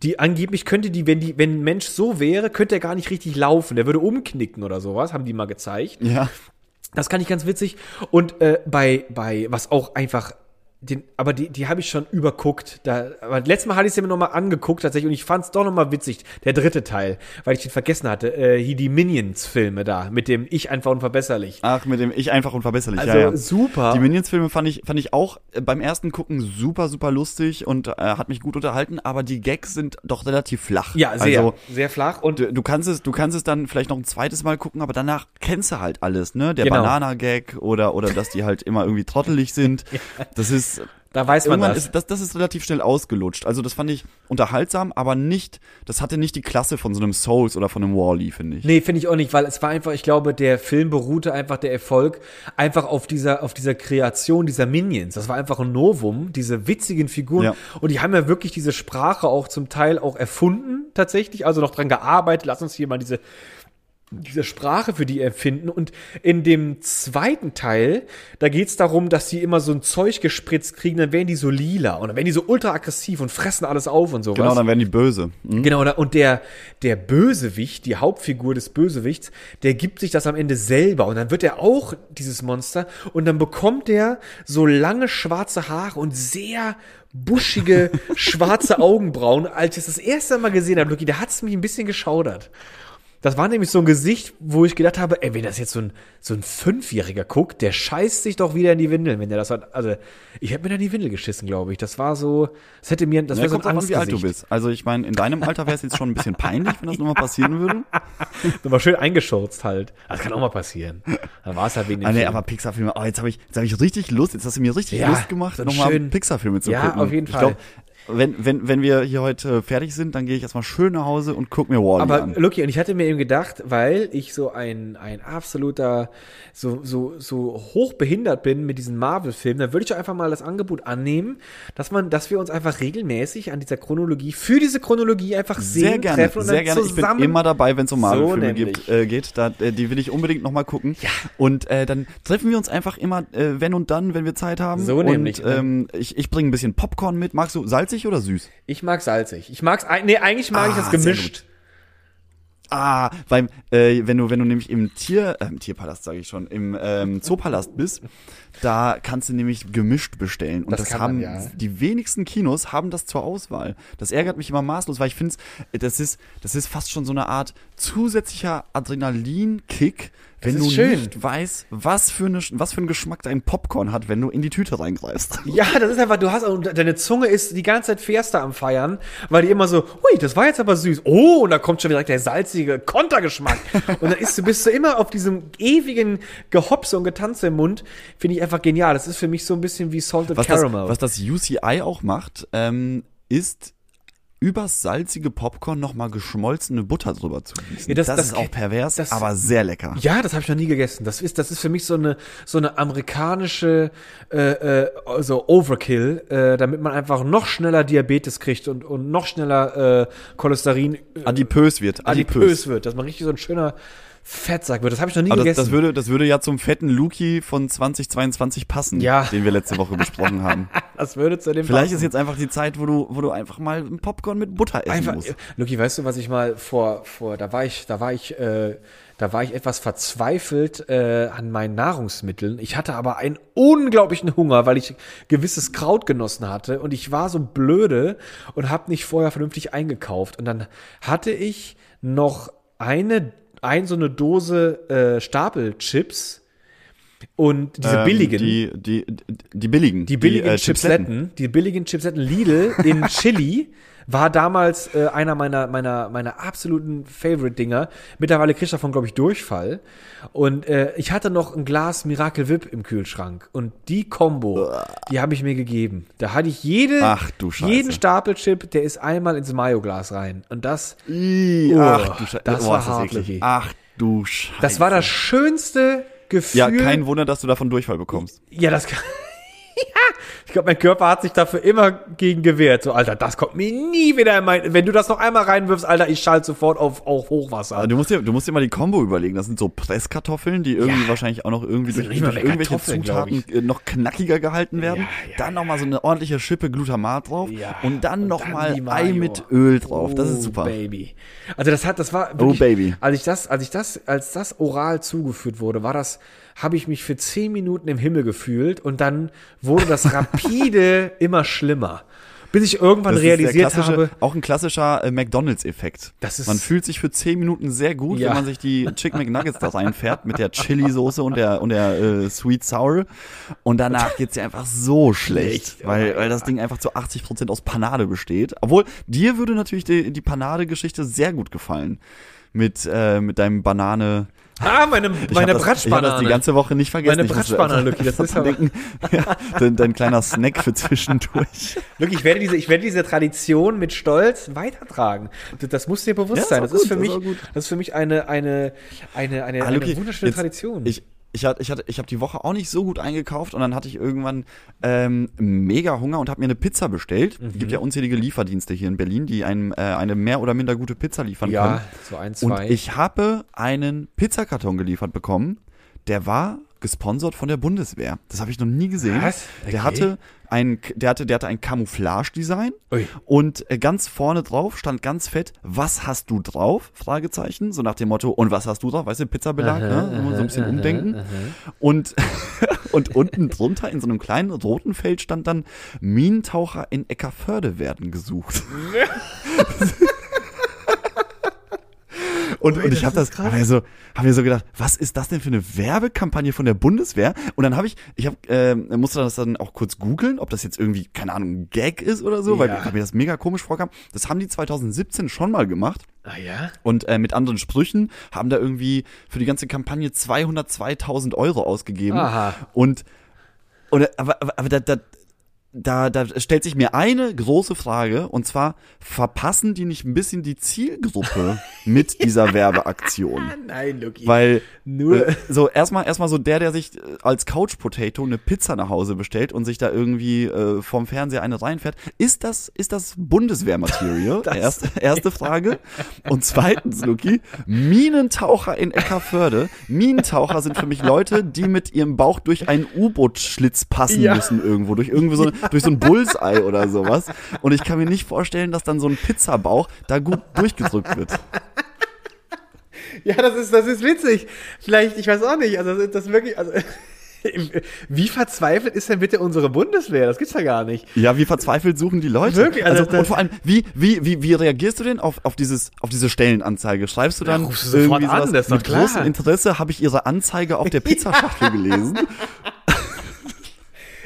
die angeblich könnte die, wenn die, wenn ein Mensch so wäre, könnte er gar nicht richtig laufen. Der würde umknicken oder sowas, haben die mal gezeigt. Ja. Das kann ich ganz witzig. Und äh, bei, bei, was auch einfach, den, aber die, die habe ich schon überguckt. Da, aber letztes Mal hatte ich es mir nochmal angeguckt tatsächlich und ich fand es doch nochmal witzig, der dritte Teil, weil ich den vergessen hatte. Äh, hier die Minions-Filme da, mit dem Ich einfach unverbesserlich. Ach, mit dem Ich einfach unverbesserlich, also, ja. Also ja. Super. Die Minions-Filme fand ich, fand ich auch beim ersten Gucken super, super lustig und äh, hat mich gut unterhalten, aber die Gags sind doch relativ flach. Ja, sehr, also, sehr flach. Und du, du, kannst es, du kannst es dann vielleicht noch ein zweites Mal gucken, aber danach kennst du halt alles, ne? Der genau. Banana-Gag oder, oder dass die halt immer irgendwie trottelig sind. Ja. Das ist Da weiß man das. Ist, das. Das ist relativ schnell ausgelutscht. Also das fand ich unterhaltsam, aber nicht, das hatte nicht die Klasse von so einem Souls oder von einem Wall-E, finde ich. Nee, finde ich auch nicht, weil es war einfach, ich glaube, der Film beruhte einfach, der Erfolg, einfach auf dieser auf dieser Kreation dieser Minions. Das war einfach ein Novum, diese witzigen Figuren. Ja. Und die haben ja wirklich diese Sprache auch zum Teil auch erfunden tatsächlich, also noch dran gearbeitet. Lass uns hier mal diese diese Sprache für die erfinden. Und in dem zweiten Teil, da geht's darum, dass sie immer so ein Zeug gespritzt kriegen, dann werden die so lila und dann werden die so ultra aggressiv und fressen alles auf und sowas. Genau, dann werden die böse. Mhm. Genau, und der, der Bösewicht, die Hauptfigur des Bösewichts, der gibt sich das am Ende selber und dann wird er auch dieses Monster und dann bekommt der so lange schwarze Haare und sehr buschige schwarze Augenbrauen. Als ich das das erste Mal gesehen habe, Lucky, da hat's mich ein bisschen geschaudert. Das war nämlich so ein Gesicht, wo ich gedacht habe, ey, wenn das jetzt so ein, so ein Fünfjähriger guckt, der scheißt sich doch wieder in die Windeln, wenn der das hat. Also, ich hätte mir da in die Windel geschissen, glaube ich. Das war so, das hätte mir, das ja, wäre so ein Angstgesicht. Wie alt du bist. Also, ich meine, in deinem Alter wäre es jetzt schon ein bisschen peinlich, wenn das nochmal passieren würde. Nochmal schön eingeschurzt halt. Das kann auch mal passieren. Dann war es halt wenig. Ah, nee, aber Pixar-Filme, oh, jetzt habe ich, jetzt habe ich richtig Lust, jetzt hast du mir richtig ja, Lust gemacht, so nochmal Pixar-Filme zu ja, gucken. Ja, auf jeden Fall. Ich glaub, Wenn, wenn, wenn wir hier heute fertig sind, dann gehe ich erstmal schön nach Hause und guck mir Wall-E an. Aber Lucky, und ich hatte mir eben gedacht, weil ich so ein, ein absoluter, so, so, so hochbehindert bin mit diesen Marvel-Filmen, dann würde ich einfach mal das Angebot annehmen, dass man, dass wir uns einfach regelmäßig an dieser Chronologie, für diese Chronologie einfach sehen, sehr gerne, treffen und sehr dann gerne. Zusammen. Ich bin immer dabei, wenn es um Marvel-Filme so gibt, äh, geht, da, äh, die will ich unbedingt nochmal gucken. Ja. Und, äh, dann treffen wir uns einfach immer, äh, wenn und dann, wenn wir Zeit haben. So und, nämlich. Und, ähm, ich, ich bringe ein bisschen Popcorn mit. Magst du Salz? Oder süß? Ich mag salzig. Ich mag's, nee, eigentlich mag ah, ich das gemischt. Ah, weil, äh, wenn du, wenn du nämlich im Tier, äh, im Tierpalast sage ich schon, im ähm, Zoopalast bist, da kannst du nämlich gemischt bestellen. Und das, das haben, man, ja. die wenigsten Kinos haben das zur Auswahl. Das ärgert mich immer maßlos, weil ich finde, das ist, das ist fast schon so eine Art zusätzlicher Adrenalinkick, wenn du schön. nicht weißt, was für eine, was für einen Geschmack dein Popcorn hat, wenn du in die Tüte reingreifst. Ja, das ist einfach, du hast, deine Zunge ist die ganze Zeit fährst da am Feiern, weil die immer so, ui, das war jetzt aber süß. Oh, und da kommt schon direkt der salzige Kontergeschmack. Und dann isst du, bist du immer auf diesem ewigen Gehopse und Getanze im Mund. Finde ich einfach genial. Das ist für mich so ein bisschen wie Salted was Caramel. Das, was das U C I auch macht, ähm, ist, übers salzige Popcorn nochmal geschmolzene Butter drüber zu gießen. Ja, das, das, das ist auch pervers, das, aber sehr lecker. Ja, das habe ich noch nie gegessen. Das ist, das ist für mich so eine so eine amerikanische äh, äh, so Overkill, äh, damit man einfach noch schneller Diabetes kriegt und und noch schneller äh, Cholesterin äh, adipös wird, adipös. adipös wird, dass man richtig so ein schöner Fettsack wird. Das habe ich noch nie aber gegessen. Das, das würde, das würde ja zum fetten Luki von zwanzig zweiundzwanzig passen, ja. den wir letzte Woche besprochen haben. Das würde zu dem Vielleicht passen. Ist jetzt einfach die Zeit, wo du, wo du einfach mal ein Popcorn mit Butter essen einfach, musst. Luki, weißt du, was ich mal vor, vor, da war ich, da war ich, äh, da war ich etwas verzweifelt äh, an meinen Nahrungsmitteln. Ich hatte aber einen unglaublichen Hunger, weil ich gewisses Kraut genossen hatte und ich war so blöde und habe nicht vorher vernünftig eingekauft. Und dann hatte ich noch eine ein so eine Dose äh, Stapelchips und diese ähm, billigen. Die, die, die billigen. Die billigen die, äh, Chipsletten. Chipsletten. Die billigen Chipsletten Lidl in Chili war damals äh, einer meiner, meiner, meiner absoluten Favorite-Dinger. Mittlerweile kriege ich davon, glaube ich, Durchfall. Und äh, ich hatte noch ein Glas Miracle Whip im Kühlschrank. Und die Combo, die habe ich mir gegeben. Da hatte ich jede, ach, du Scheiße. jeden Stapelchip, der ist einmal ins Mayo-Glas rein. Und das, Ih, oh, ach, du Scheiße. das oh, war hartlich. Ach du Scheiße. Das war das schönste Gefühl. Ja, kein Wunder, dass du davon Durchfall bekommst. Ja, das kann... Ja, Ich glaube, mein Körper hat sich dafür immer gegen gewehrt. So, Alter, das kommt mir nie wieder in mein... Wenn du das noch einmal reinwirfst, Alter, ich schalte sofort auf, auf Hochwasser. Also, du musst dir, du musst dir mal die Kombo überlegen. Das sind so Presskartoffeln, die irgendwie ja. wahrscheinlich auch noch irgendwie durch, durch irgendwelche Zutaten noch knackiger gehalten werden. Ja, ja, dann nochmal so eine ordentliche Schippe Glutamat drauf. Ja, und dann nochmal Ei mit Öl drauf. Das ist super. Oh, Baby. Also, das hat, das war wirklich, oh, Baby. Als ich das, als ich das, als das oral zugeführt wurde, war das, habe ich mich für zehn Minuten im Himmel gefühlt und dann wurde das rapide immer schlimmer. Bis ich irgendwann realisiert habe. Auch ein klassischer äh, McDonalds-Effekt. Das ist, man fühlt sich für zehn Minuten sehr gut, ja. wenn man sich die Chicken McNuggets da reinfährt mit der Chili-Soße und der, und der äh, Sweet Sour. Und danach geht's dir einfach so schlecht, Echt? weil, weil das Ding einfach zu achtzig Prozent aus Panade besteht. Obwohl, dir würde natürlich die, die Panade-Geschichte sehr gut gefallen. Mit, äh, mit deinem Banane... Ah, meine, meine Bratschbanane. Ich habe das die ganze Woche nicht vergessen. Meine Bratschbanane, Lucky, das ist aber... ja, dein, dein kleiner Snack für zwischendurch. Lucky, ich werde diese, ich werde diese Tradition mit Stolz weitertragen. Das muss dir bewusst ja, sein. Das ist, das, gut, ist für das, mich, das ist für mich eine, eine, eine, eine, ah, Lucky, eine wunderschöne jetzt, Tradition. Ich, Ich hatte, ich hatte, ich habe die Woche auch nicht so gut eingekauft und dann hatte ich irgendwann ähm, mega Hunger und habe mir eine Pizza bestellt. Mhm. Es gibt ja unzählige Lieferdienste hier in Berlin, die einem äh, eine mehr oder minder gute Pizza liefern ja, können. Ja, so ein, zwei. Und ich habe einen Pizzakarton geliefert bekommen, der war gesponsert von der Bundeswehr. Das habe ich noch nie gesehen. Was? Okay. Der hatte ein, der hatte, der hatte ein Camouflage-Design. Ui. Und ganz vorne drauf stand ganz fett, was hast du drauf? Fragezeichen. So nach dem Motto, und was hast du drauf? Weißt du, Pizzabelag, aha, ne? Aha, so ein bisschen aha, umdenken. Aha. Und, und unten drunter in so einem kleinen roten Feld stand dann, Minentaucher in Eckerförde werden gesucht. Und, und ich habe das, hab mir, so, hab mir so gedacht, was ist das denn für eine Werbekampagne von der Bundeswehr? Und dann habe ich, ich hab, äh, musste das dann auch kurz googeln, ob das jetzt irgendwie, keine Ahnung, ein Gag ist oder so, ja. weil mir das mega komisch vorkam. Das haben die zwanzig siebzehn schon mal gemacht. Ah ja? Und äh, mit anderen Sprüchen haben da irgendwie für die ganze Kampagne zweihundertzweitausend Euro ausgegeben. Aha. Und, und aber, aber, aber da, da, Da, da stellt sich mir eine große Frage, und zwar, verpassen die nicht ein bisschen die Zielgruppe mit dieser Werbeaktion? Nein, Lucky. Weil, nur äh, so erstmal erstmal so der, der sich als Couch Potato eine Pizza nach Hause bestellt und sich da irgendwie äh, vom Fernseher eine reinfährt, ist das ist das Bundeswehrmaterial? erste, erste Frage. Und zweitens, Lucky, Minentaucher in Eckerförde. Minentaucher sind für mich Leute, die mit ihrem Bauch durch einen U-Boot-Schlitz passen ja. müssen irgendwo, durch irgendwie so eine durch so ein Bullseye oder sowas. Und ich kann mir nicht vorstellen, dass dann so ein Pizzabauch da gut durchgedrückt wird. Ja, das ist, das ist witzig. Vielleicht, ich weiß auch nicht, also das, das wirklich, also wie verzweifelt ist denn bitte unsere Bundeswehr? Das gibt's ja gar nicht. Ja, wie verzweifelt suchen die Leute? Wirklich? Also, also und vor allem, wie, wie, wie, wie reagierst du denn auf, auf dieses, auf diese Stellenanzeige? Schreibst du dann ja, rufst du sofort irgendwie sowas, an, das ist doch mit klar. großem Interesse habe ich ihre Anzeige auf der Pizzaschachtel gelesen.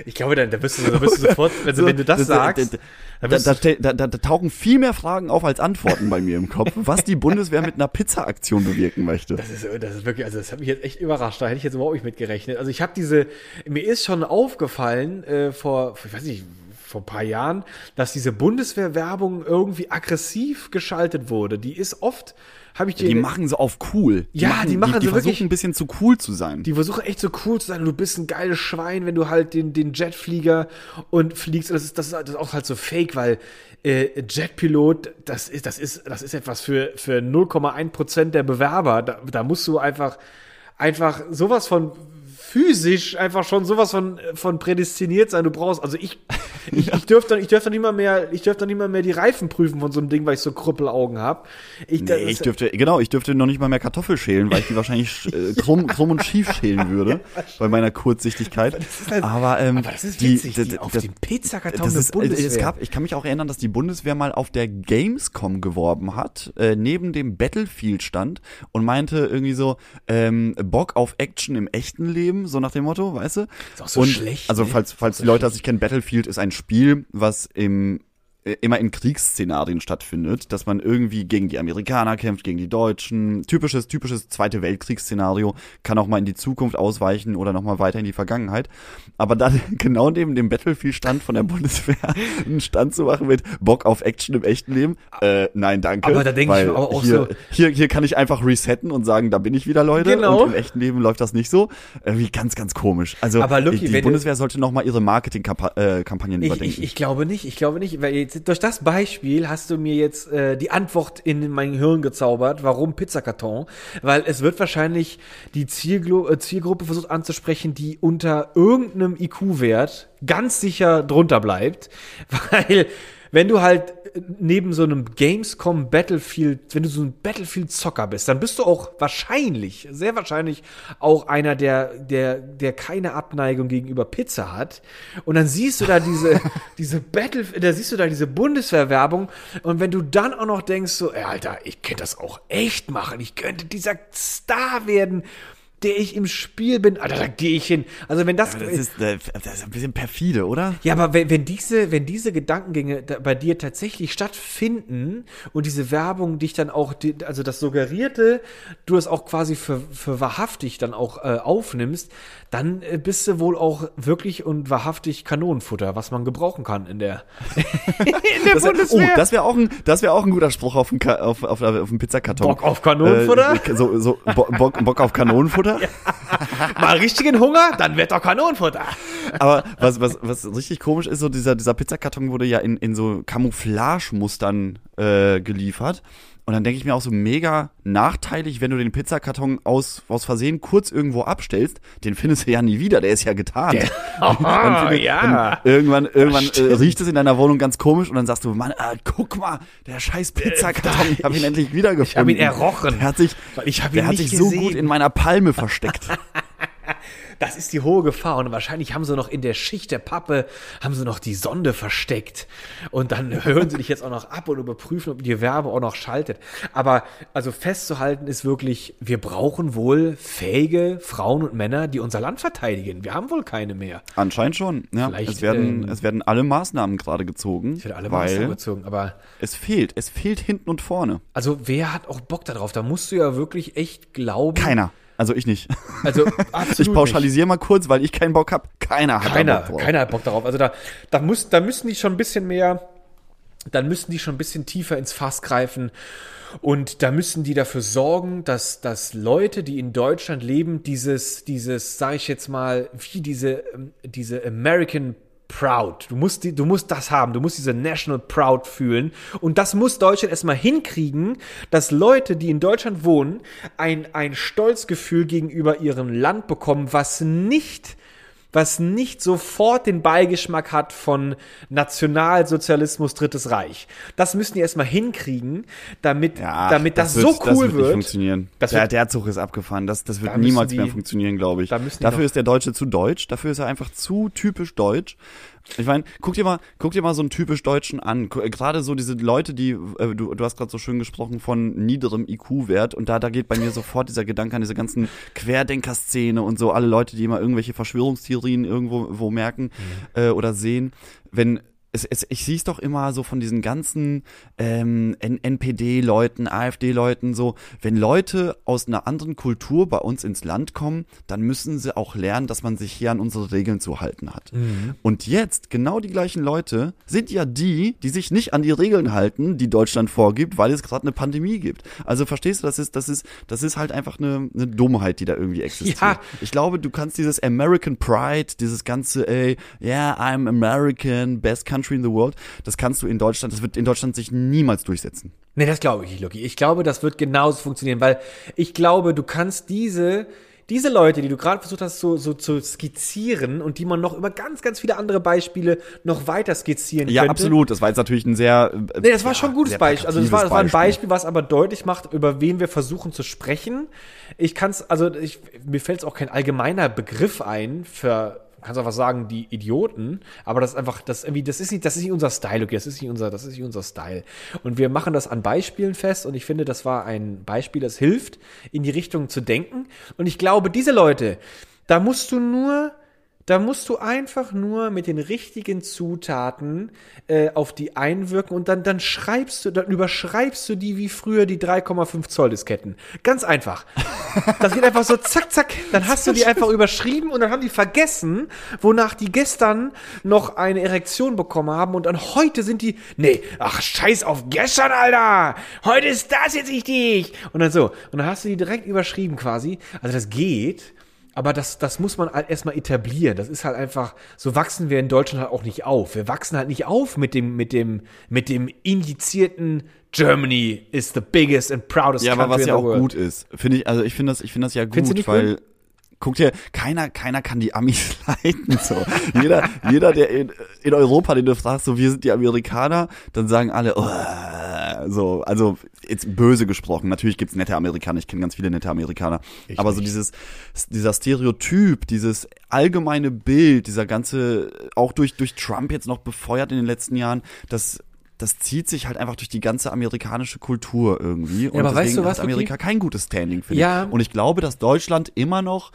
Ich glaube, da, da bist du, da bist du sofort, also wenn du das sagst, da, da, da, da, da tauchen viel mehr Fragen auf als Antworten bei mir im Kopf, was die Bundeswehr mit einer Pizza-Aktion bewirken möchte. Das ist, das ist wirklich, also das hat mich jetzt echt überrascht, da hätte ich jetzt überhaupt nicht mit gerechnet. Also ich habe diese, mir ist schon aufgefallen, äh, vor, ich weiß nicht, vor ein paar Jahren, dass diese Bundeswehrwerbung irgendwie aggressiv geschaltet wurde. Die ist oft, habe ich die... Die machen so auf cool. Die ja, machen, die machen die, die so versuchen wirklich, ein bisschen zu cool zu sein. Die versuchen echt so cool zu sein. Du bist ein geiles Schwein, wenn du halt den, den Jetflieger und fliegst. Und das ist, das ist, das ist auch halt so fake, weil äh, Jetpilot, das ist, das ist, das ist etwas für, für null Komma eins Prozent der Bewerber. Da, da musst du einfach, einfach sowas von... physisch einfach schon sowas von, von prädestiniert sein. Du brauchst, also ich, ich, ich dürfte doch, ich dürfte doch nicht mal mehr, ich dürfte doch nicht mal mehr die Reifen prüfen von so einem Ding, weil ich so Krüppelaugen habe. Ich, nee, ich dürfte, genau, ich dürfte noch nicht mal mehr Kartoffel schälen, weil ich die wahrscheinlich äh, krumm, krumm und schief schälen würde, bei meiner Kurzsichtigkeit. Aber das ist, halt, aber, ähm, aber das ist witzig, die, die, die auf das, den Pizzakarton der Bundeswehr. Es gab, ich kann mich auch erinnern, dass die Bundeswehr mal auf der Gamescom geworben hat, äh, neben dem Battlefield stand und meinte irgendwie so, ähm, Bock auf Action im echten Leben, so nach dem Motto, weißt du? Ist auch so und schlecht. Also falls, falls die Leute das nicht kennen, Battlefield ist ein Spiel, was im immer in Kriegsszenarien stattfindet, dass man irgendwie gegen die Amerikaner kämpft, gegen die Deutschen. Typisches, typisches Zweite Weltkriegsszenario, kann auch mal in die Zukunft ausweichen oder nochmal weiter in die Vergangenheit. Aber dann genau neben dem Battlefield-Stand von der Bundeswehr einen Stand zu machen mit Bock auf Action im echten Leben, äh, nein, danke. Aber da denke ich aber auch hier, so. Hier, hier kann ich einfach resetten und sagen, da bin ich wieder, Leute. Genau. Und im echten Leben läuft das nicht so. Irgendwie ganz, ganz komisch. Also aber Lucky, die Bundeswehr sollte nochmal ihre Marketingkampagnen äh, überdenken. Ich, ich, ich glaube nicht, ich glaube nicht, weil jetzt durch das Beispiel hast du mir jetzt äh, die Antwort in mein Hirn gezaubert, warum Pizzakarton? Weil es wird wahrscheinlich die Zielglo- Zielgruppe versucht anzusprechen, die unter irgendeinem I Q-Wert ganz sicher drunter bleibt, weil wenn du halt neben so einem Gamescom Battlefield, wenn du so ein Battlefield-Zocker bist, dann bist du auch wahrscheinlich, sehr wahrscheinlich auch einer, der, der, der keine Abneigung gegenüber Pizza hat. Und dann siehst du da diese, diese Battle, da siehst du da diese Bundeswehrwerbung. Und wenn du dann auch noch denkst so, ey, Alter, ich könnte das auch echt machen. Ich könnte dieser Star werden, der ich im Spiel bin, Alter, da gehe ich hin. Also wenn das, ja, das ist, das ist ein bisschen perfide, oder? Ja, aber wenn, wenn diese, wenn diese Gedankengänge bei dir tatsächlich stattfinden und diese Werbung dich dann auch, also das Suggerierte, du das auch quasi für, für wahrhaftig dann auch äh, aufnimmst, dann bist du wohl auch wirklich und wahrhaftig Kanonenfutter, was man gebrauchen kann in der, in der das wär, Bundeswehr. Oh, das wäre auch ein, das wäre auch ein guter Spruch auf dem auf, auf, auf dem Pizzakarton. Bock auf Kanonenfutter? Äh, so, so, bo- Bock, Bock auf Kanonenfutter? Ja. Mal richtigen Hunger, dann wird doch Kanonenfutter. Aber was, was, was richtig komisch ist, so dieser, dieser Pizzakarton wurde ja in, in so Camouflage-Mustern äh, geliefert. Und dann denke ich mir auch so mega nachteilig, wenn du den Pizzakarton aus, aus Versehen kurz irgendwo abstellst, den findest du ja nie wieder, der ist ja getarnt. Oh, dann findest, ja. Dann irgendwann irgendwann äh, riecht es in deiner Wohnung ganz komisch und dann sagst du, Mann, ah, guck mal, der scheiß Pizzakarton, ich habe ihn endlich wiedergefunden. Ich habe ihn errochen. Der hat sich, ich hab ihn der hat sich so gut in meiner Palme versteckt. Das ist die hohe Gefahr. Und wahrscheinlich haben sie noch in der Schicht der Pappe, haben sie noch die Sonde versteckt. Und dann hören sie dich jetzt auch noch ab und überprüfen, ob die Werbe auch noch schaltet. Aber also festzuhalten ist wirklich, wir brauchen wohl fähige Frauen und Männer, die unser Land verteidigen. Wir haben wohl keine mehr. Anscheinend schon. Ja. Es werden, ähm, es werden alle Maßnahmen gerade gezogen. Es werden alle Maßnahmen gezogen, aber es fehlt. Es fehlt hinten und vorne. Also wer hat auch Bock darauf? Da musst du ja wirklich echt glauben. Keiner. Also ich nicht. Also absolut ich pauschalisiere nicht. Mal kurz, weil ich keinen Bock habe. Keiner hat keiner, Bock drauf. Keiner hat Bock darauf. Also da, da, muss, da müssen die schon ein bisschen mehr, dann müssen die schon ein bisschen tiefer ins Fass greifen. Und da müssen die dafür sorgen, dass, dass Leute, die in Deutschland leben, dieses, dieses, sag ich jetzt mal, wie diese, diese American Proud. Du musst, die, du musst das haben. Du musst diese National Proud fühlen. Und das muss Deutschland erstmal hinkriegen, dass Leute, die in Deutschland wohnen, ein, ein Stolzgefühl gegenüber ihrem Land bekommen, was nicht, was nicht sofort den Beigeschmack hat von Nationalsozialismus, Drittes Reich. Das müssen die erstmal hinkriegen, damit, ja, damit das, das wird, so cool das wird. Das wird nicht funktionieren. Das wird, ja, der Zug ist abgefahren. Das, das wird da niemals die, mehr funktionieren, glaube ich. Da dafür ist der Deutsche zu deutsch. Dafür ist er einfach zu typisch deutsch. Ich meine, guck dir mal, guck dir mal so einen typisch Deutschen an. Gerade so diese Leute, die, äh, du, du hast gerade so schön gesprochen von niederem I Q-Wert und da, da geht bei mir sofort dieser Gedanke an diese ganzen Querdenker-Szene und so alle Leute, die immer irgendwelche Verschwörungstheorien irgendwo wo merken mhm. äh, oder sehen, wenn Es, es, ich sehe es doch immer so von diesen ganzen ähm, N P D-Leuten, A F D-Leuten so, wenn Leute aus einer anderen Kultur bei uns ins Land kommen, dann müssen sie auch lernen, dass man sich hier an unsere Regeln zu halten hat. Mhm. Und jetzt, genau die gleichen Leute sind ja die, die sich nicht an die Regeln halten, die Deutschland vorgibt, weil es gerade eine Pandemie gibt. Also verstehst du, das ist, das ist, das ist halt einfach eine, eine Dummheit, die da irgendwie existiert. Ja. Ich glaube, du kannst dieses American Pride, dieses ganze, ey, yeah, I'm American, best country in the world, das kannst du in Deutschland, das wird in Deutschland sich niemals durchsetzen. Nee, das glaube ich nicht, Lucky. Ich glaube, das wird genauso funktionieren, weil ich glaube, du kannst diese, diese Leute, die du gerade versucht hast, so, so zu skizzieren und die man noch über ganz, ganz viele andere Beispiele noch weiter skizzieren ja, könnte. Ja, absolut. Das war jetzt natürlich ein sehr äh, Nee, das war schon ein gutes Beispiel. Also das war, das war ein Beispiel, was aber deutlich macht, über wen wir versuchen zu sprechen. Ich kann es, also ich, mir fällt es auch kein allgemeiner Begriff ein für kannst einfach sagen, die Idioten, aber das ist einfach, das irgendwie, das ist nicht, das ist nicht unser Style, okay, das ist nicht unser, das ist nicht unser Style. Und wir machen das an Beispielen fest und ich finde, das war ein Beispiel, das hilft, in die Richtung zu denken. Und ich glaube, diese Leute, da musst du nur Da musst du einfach nur mit den richtigen Zutaten äh, auf die einwirken und dann, dann schreibst du, dann überschreibst du die wie früher die drei Komma fünf Zoll Disketten. Ganz einfach. Das geht einfach so zack, zack. Dann hast du die einfach überschrieben und dann haben die vergessen, wonach die gestern noch eine Erektion bekommen haben und dann heute sind die, nee, ach scheiß auf gestern, Alter. Heute ist das jetzt richtig. Und dann so. Und dann hast du die direkt überschrieben quasi. Also das geht. Aber das, das muss man halt erstmal etablieren. Das ist halt einfach, so wachsen wir in Deutschland halt auch nicht auf. Wir wachsen halt nicht auf mit dem, mit dem, mit dem indizierten Germany is the biggest and proudest country in the world. Ja, aber was ja auch gut ist. Finde ich, also ich finde das, ich finde das ja gut, weil, gut? Guck dir, keiner, keiner kann die Amis leiten, so. Jeder, jeder, der in, in Europa, den du fragst, so, wir sind die Amerikaner, dann sagen alle, oh, so, also, jetzt böse gesprochen. Natürlich gibt's nette Amerikaner, ich kenne ganz viele nette Amerikaner. Ich aber nicht. So dieses, dieser Stereotyp, dieses allgemeine Bild, dieser ganze, auch durch, durch Trump jetzt noch befeuert in den letzten Jahren, das, das zieht sich halt einfach durch die ganze amerikanische Kultur irgendwie. Und ja, aber deswegen weißt du was, hat Amerika okay? kein gutes Standing, finde ja. ich. Und ich glaube, dass Deutschland immer noch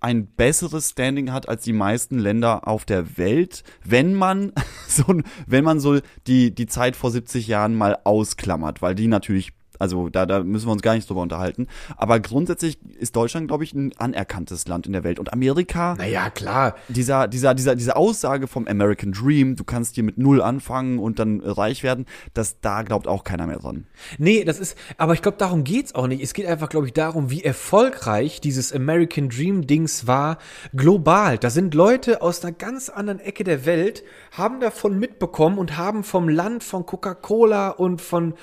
ein besseres Standing hat als die meisten Länder auf der Welt, wenn man so, wenn man so die, die Zeit vor siebzig Jahren mal ausklammert, weil die natürlich, also da, da müssen wir uns gar nicht drüber unterhalten. Aber grundsätzlich ist Deutschland, glaube ich, ein anerkanntes Land in der Welt. Und Amerika, naja, klar, dieser, dieser, dieser, diese Aussage vom American Dream, du kannst hier mit null anfangen und dann reich werden, das, da glaubt auch keiner mehr dran. Nee, das ist, aber ich glaube, darum geht's auch nicht. Es geht einfach, glaube ich, darum, wie erfolgreich dieses American Dream Dings war, global. Da sind Leute aus einer ganz anderen Ecke der Welt, haben davon mitbekommen und haben vom Land von Coca-Cola und von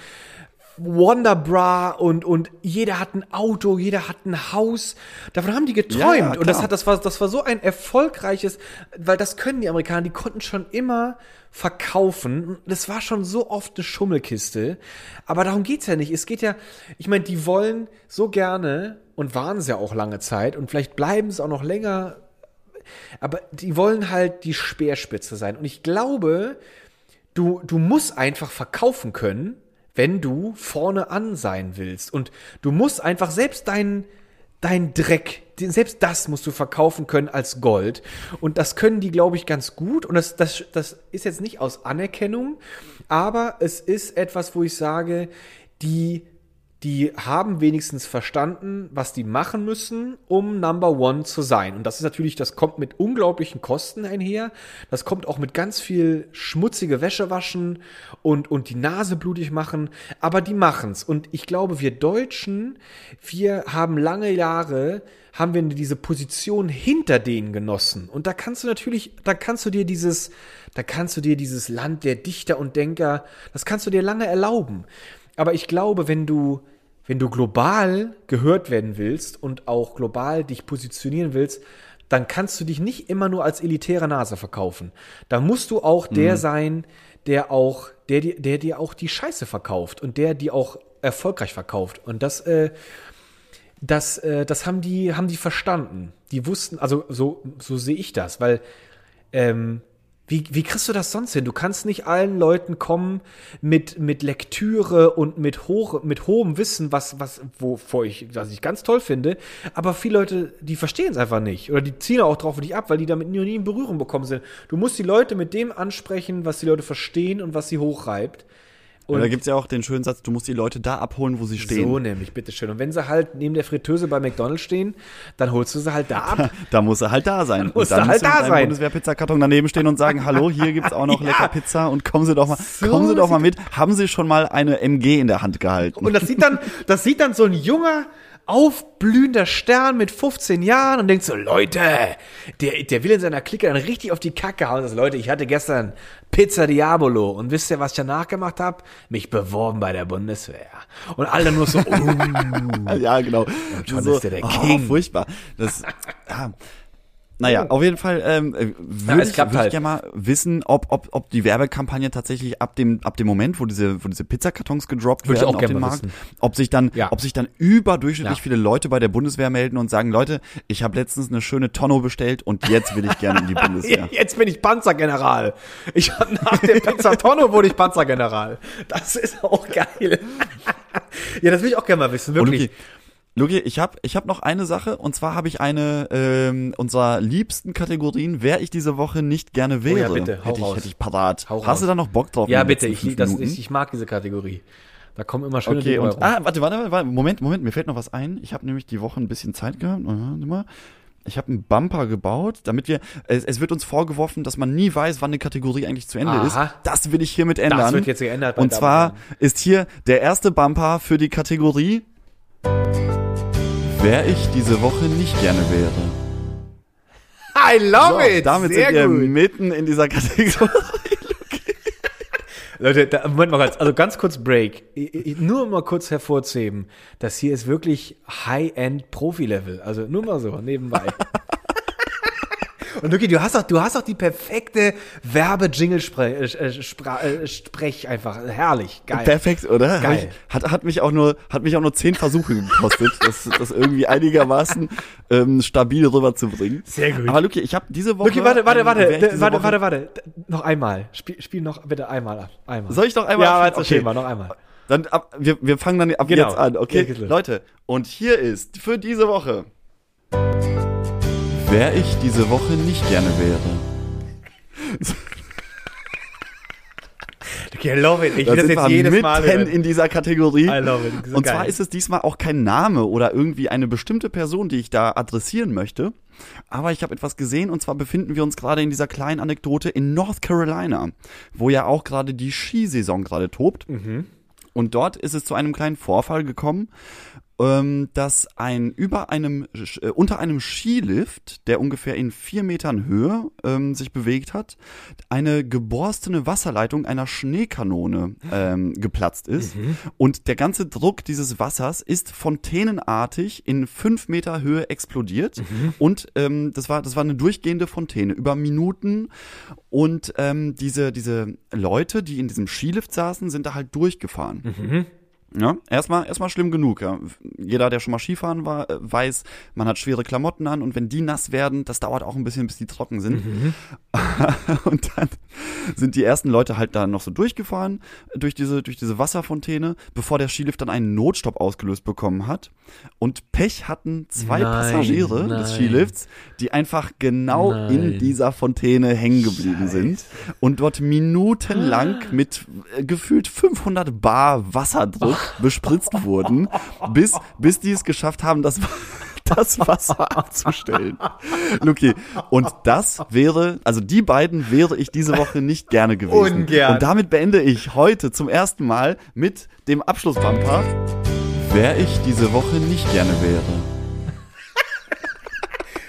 Wonderbra und und jeder hat ein Auto, jeder hat ein Haus. Davon haben die geträumt ja, und das hat das war das war so ein erfolgreiches, weil das können die Amerikaner, die konnten schon immer verkaufen. Das war schon so oft eine Schummelkiste, aber darum geht's ja nicht. Es geht ja, ich meine, die wollen so gerne und waren es ja auch lange Zeit und vielleicht bleiben es auch noch länger, aber die wollen halt die Speerspitze sein und ich glaube, du du musst einfach verkaufen können, wenn du vorne an sein willst. Und du musst einfach selbst deinen dein Dreck, selbst das musst du verkaufen können als Gold. Und das können die, glaube ich, ganz gut. Und das, das, das ist jetzt nicht aus Anerkennung, aber es ist etwas, wo ich sage, die, die haben wenigstens verstanden, was die machen müssen, um Number One zu sein. Und das ist natürlich, das kommt mit unglaublichen Kosten einher. Das kommt auch mit ganz viel schmutzige Wäsche waschen und, und die Nase blutig machen. Aber die machen's. Und ich glaube, wir Deutschen, wir haben lange Jahre, haben wir diese Position hinter denen genossen. Und da kannst du natürlich, da kannst du dir dieses, da kannst du dir dieses Land der Dichter und Denker, das kannst du dir lange erlauben. Aber ich glaube, wenn du Wenn du global gehört werden willst und auch global dich positionieren willst, dann kannst du dich nicht immer nur als elitäre Nase verkaufen. Da musst du auch der mhm. sein, der auch, der dir, der dir auch die Scheiße verkauft und der die auch erfolgreich verkauft. Und das, äh, das, äh, das haben die, haben die verstanden. Die wussten, also so, so sehe ich das, weil ähm, Wie, wie kriegst du das sonst hin? Du kannst nicht allen Leuten kommen mit, mit Lektüre und mit hoch, mit hohem Wissen, was, was, wovor ich, was ich ganz toll finde. Aber viele Leute, die verstehen es einfach nicht. Oder die ziehen auch drauf und dich ab, weil die damit nie, nie in Berührung gekommen sind. Du musst die Leute mit dem ansprechen, was die Leute verstehen und was sie hochreibt. Und ja, da gibt's ja auch den schönen Satz, du musst die Leute da abholen, wo sie stehen. So nämlich, bitteschön. Und wenn sie halt neben der Fritteuse bei McDonald's stehen, dann holst du sie halt da ab. Da, da muss er halt da sein. Da muss er halt da sein. Und dann musst du mit deinem Bundeswehr-Pizzakarton daneben stehen und sagen, hallo, hier gibt's auch noch ja. lecker Pizza und kommen Sie doch mal, so kommen Sie doch mal mit. Haben Sie schon mal eine M G in der Hand gehalten? Und das sieht dann, das sieht dann so ein junger, aufblühender Stern mit fünfzehn Jahren und denkt so, Leute, der, der will in seiner Clique dann richtig auf die Kacke hauen. Also, Leute, ich hatte gestern Pizza Diabolo und wisst ihr, was ich danach gemacht habe? Mich beworben bei der Bundeswehr. Und alle nur so, oh. Ja, genau. Und schon so, ist der der King. Oh, furchtbar. Das, ja. Naja, auf jeden Fall ähm, würde ich, würd halt. ich gerne mal wissen, ob, ob, ob die Werbekampagne tatsächlich ab dem, ab dem Moment, wo diese, wo diese Pizzakartons gedroppt würd werden ich auch auf den Markt, wissen. ob sich dann, ja. ob sich dann überdurchschnittlich ja. viele Leute bei der Bundeswehr melden und sagen, Leute, ich habe letztens eine schöne Tonne bestellt und jetzt will ich gerne in die Bundeswehr. Jetzt bin ich Panzergeneral. Ich hab nach der Pizza Tonne wurde ich Panzergeneral. Das ist auch geil. Ja, das will ich auch gerne mal wissen, wirklich. Luki, ich habe ich hab noch eine Sache, und zwar habe ich eine ähm, unserer liebsten Kategorien, wer ich diese Woche nicht gerne wäre. Oh ja, bitte, hau hätte, raus. Ich, hätte ich parat. Hau Hast raus. Du da noch Bock drauf? Ja, bitte, ich, das, ich, ich mag diese Kategorie. Da kommen immer schöne okay, Dinge und, Ah, warte, warte, warte, Moment, Moment, mir fällt noch was ein. Ich habe nämlich die Woche ein bisschen Zeit gehabt. Ich habe einen Bumper gebaut, damit wir, es, es wird uns vorgeworfen, dass man nie weiß, wann eine Kategorie eigentlich zu Ende Aha. ist. Das will ich hiermit ändern. Das wird jetzt geändert. Und zwar ist hier der erste Bumper für die Kategorie Wer ich diese Woche nicht gerne wäre. I love so, it! Damit Sehr sind wir gut. mitten in dieser Kategorie. Leute, da, Moment mal ganz, also ganz kurz Break. Ich, ich, nur mal kurz hervorzuheben, das hier ist wirklich High-End-Profi-Level. Also nur mal so, nebenbei. Und Luki, du hast auch, du hast auch die perfekte Werbe-Jingle-Sprech einfach. Herrlich, geil. Perfekt, oder? Geil. Hat, hat mich auch nur, hat mich auch nur zehn Versuche gekostet, das, das irgendwie einigermaßen ähm, stabil rüberzubringen. Sehr gut. Aber Luki, ich habe diese Woche. Luki, warte, warte, warte, ähm, warte, warte, warte, warte, noch einmal. Spiel, spiel noch bitte einmal ab. Einmal. Soll ich noch einmal? Ja, okay, okay, mal noch einmal. Dann ab, wir, wir fangen dann ab genau. jetzt an, okay? Ja, Leute, und hier ist für diese Woche. Wer ich diese Woche nicht gerne wäre. Okay, I love it. Ich will das jetzt jedes Mal hören. In dieser Kategorie. I love it. Und geil. Zwar ist es diesmal auch kein Name oder irgendwie eine bestimmte Person, die ich da adressieren möchte. Aber ich habe etwas gesehen, und zwar befinden wir uns gerade in dieser kleinen Anekdote in North Carolina, wo ja auch gerade die Skisaison gerade tobt. Mhm. Und dort ist es zu einem kleinen Vorfall gekommen, dass ein über einem äh, unter einem Skilift, der ungefähr in vier Metern Höhe ähm, sich bewegt hat, eine geborstene Wasserleitung einer Schneekanone ähm, geplatzt ist. Mhm. Und der ganze Druck dieses Wassers ist fontänenartig in fünf Meter Höhe explodiert. Mhm. Und ähm, das war das war eine durchgehende Fontäne über Minuten. Und ähm, diese diese Leute, die in diesem Skilift saßen, sind da halt durchgefahren. Mhm. Ja, erstmal, erstmal schlimm genug. Ja. Jeder, der schon mal Skifahren war, weiß, man hat schwere Klamotten an, und wenn die nass werden, das dauert auch ein bisschen, bis die trocken sind. Mhm. Und dann sind die ersten Leute halt da noch so durchgefahren durch diese, durch diese Wasserfontäne, bevor der Skilift dann einen Notstopp ausgelöst bekommen hat. Und Pech hatten zwei nein, Passagiere nein. des Skilifts, die einfach genau nein. in dieser Fontäne hängen geblieben sind und dort minutenlang ah. mit äh, gefühlt fünfhundert Bar Wasserdruck bespritzt wurden, bis, bis die es geschafft haben, das, das Wasser abzustellen. Luki, und das wäre, also die beiden wäre ich diese Woche nicht gerne gewesen. Ungern. Und damit beende ich heute zum ersten Mal mit dem Abschlussbumper Wer ich diese Woche nicht gerne wäre.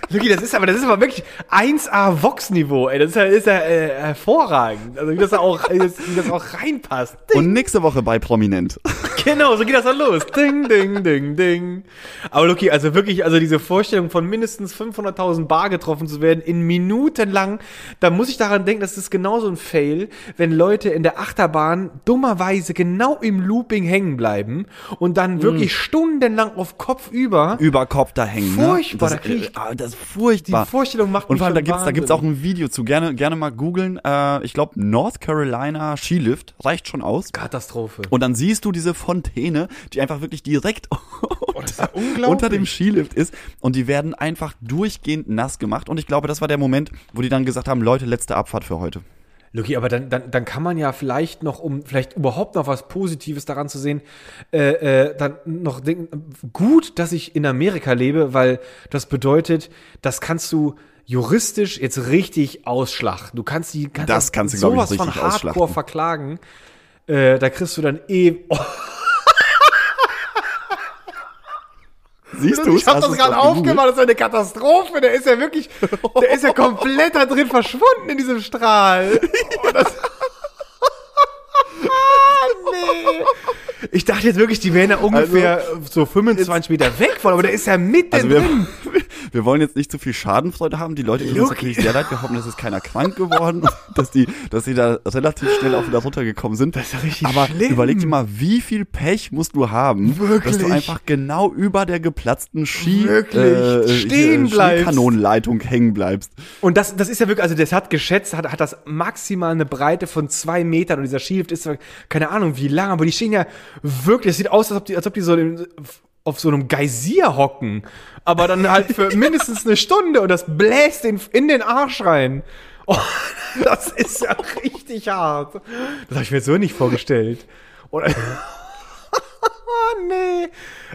Luki, das ist aber, das ist aber wirklich eins A Vox-Niveau, ey. Das ist ja, ist ja äh, hervorragend. Also, wie das auch, wie das, wie das auch reinpasst. Ding. Und nächste Woche bei Prominent. Genau, so geht das dann los. Ding, ding, ding, ding. Aber Luki, also wirklich, also diese Vorstellung von mindestens fünfhunderttausend Bar getroffen zu werden in Minuten lang, da muss ich daran denken, das ist genauso ein Fail, wenn Leute in der Achterbahn dummerweise genau im Looping hängen bleiben und dann wirklich mm. stundenlang auf Kopf über. Über Kopf da hängen. Furchtbar. Ne? Das, äh, ah, das furchtbar. Die Vorstellung macht mich schon Wahnsinn. Und vor allem, da gibt's auch ein Video zu. Gerne, gerne mal googeln. Äh, ich glaube, North Carolina Skilift reicht schon aus. Katastrophe. Und dann siehst du diese Fontäne, die einfach wirklich direkt oh, das ist ja unglaublich. Unter dem Skilift ist. Und die werden einfach durchgehend nass gemacht. Und ich glaube, das war der Moment, wo die dann gesagt haben, Leute, letzte Abfahrt für heute. Luki, aber dann, dann, dann kann man ja vielleicht noch, um vielleicht überhaupt noch was Positives daran zu sehen, äh, äh, dann noch denken, gut, dass ich in Amerika lebe, weil das bedeutet, das kannst du juristisch jetzt richtig ausschlachten. Du kannst die kannst das kannst du, sowas ich, von Hardcore verklagen. Äh, da kriegst du dann eh... Oh. Siehst du, ich hab das gerade aufgemacht, das ist eine Katastrophe, der ist ja wirklich, der ist ja komplett da drin verschwunden in diesem Strahl. Oh, das nee. Ich dachte jetzt wirklich, die wären ja ungefähr also, so fünfundzwanzig Meter weg von, aber der ist ja mitten also wir, drin. Wir wollen jetzt nicht zu viel Schadenfreude haben, die Leute tun uns natürlich sehr leid, wir hoffen, dass es keiner krank geworden, dass die, dass die da relativ schnell auch wieder runtergekommen sind. Das ist ja richtig aber schlimm. Überleg dir mal, wie viel Pech musst du haben, wirklich? Dass du einfach genau über der geplatzten Ski, äh, Stehen bleibst. Skikanonenleitung hängen bleibst. Und das, das ist ja wirklich, also das hat geschätzt, hat, hat das maximal eine Breite von zwei Metern und dieser Skilift ist, keine Ahnung wie lang, aber die stehen ja wirklich, es sieht aus, als ob die, als ob die so auf so einem Geysir hocken, aber dann halt für mindestens eine Stunde und das bläst in, in den Arsch rein. Oh, das ist ja richtig hart. Das habe ich mir jetzt so nicht vorgestellt. Oder oh, nee.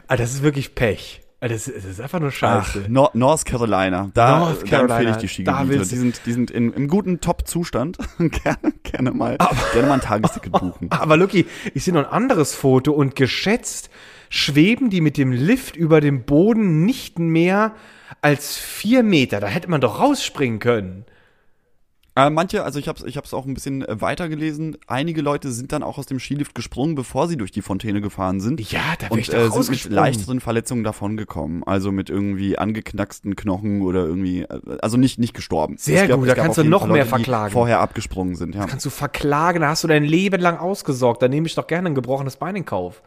Alter, das ist wirklich Pech. Alter, das, das ist einfach nur Scheiße. Ach, Nor- North Carolina. Da, North Carolina. Da empfehle ich die Skigebiete. Die sind, die sind in, im guten Top-Zustand. gerne, gerne mal, aber, gerne mal ein Tagesticket buchen. Aber Lucky, ich sehe noch ein anderes Foto und geschätzt schweben die mit dem Lift über dem Boden nicht mehr als vier Meter. Da hätte man doch rausspringen können. Äh, manche, also ich habe es ich hab's auch ein bisschen weiter gelesen, einige Leute sind dann auch aus dem Skilift gesprungen, bevor sie durch die Fontäne gefahren sind. Ja, da bin ich doch rausgesprungen. Und äh, sind mit leichteren Verletzungen davongekommen. Also mit irgendwie angeknacksten Knochen oder irgendwie, also nicht, nicht gestorben. Sehr glaub, gut, da kannst du noch Leute, mehr verklagen. Die vorher abgesprungen sind, ja. Das kannst du verklagen, da hast du dein Leben lang ausgesorgt. Da nehme ich doch gerne ein gebrochenes Bein in Kauf.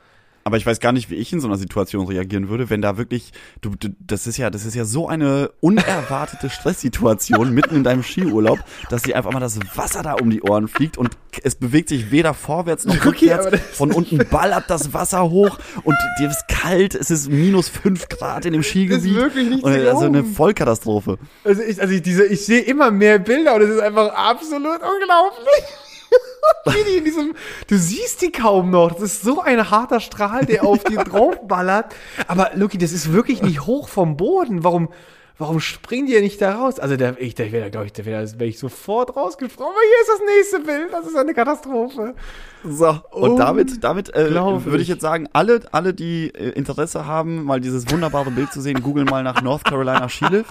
Aber ich weiß gar nicht, wie ich in so einer Situation reagieren würde, wenn da wirklich, du, du das ist ja, das ist ja so eine unerwartete Stresssituation mitten in deinem Skiurlaub, dass dir einfach mal das Wasser da um die Ohren fliegt und es bewegt sich weder vorwärts noch rückwärts. Okay, von unten ballert das Wasser hoch und dir ist kalt, es ist minus fünf Grad in dem Skigebiet. Das ist wirklich nicht und also eine Vollkatastrophe. Also ich, also ich, diese, ich sehe immer mehr Bilder und es ist einfach absolut unglaublich. Die in diesem, du siehst die kaum noch. Das ist so ein harter Strahl, der auf die draufballert. Aber Lucky, das ist wirklich nicht hoch vom Boden. Warum, warum springen die ja nicht da raus? Also da, ich, da wäre, glaube ich, da wäre wär ich sofort rausgesprungen. Aber hier ist das nächste Bild. Das ist eine Katastrophe. So, und damit, damit äh, würde ich jetzt sagen, alle, alle, die äh, Interesse haben, mal dieses wunderbare Bild zu sehen, googeln mal nach North Carolina Skilift.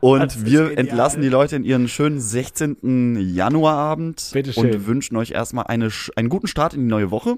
Und wir genial. Entlassen die Leute in ihren schönen sechzehnten Januarabend. Bitte schön. Und wünschen euch erstmal eine, einen guten Start in die neue Woche.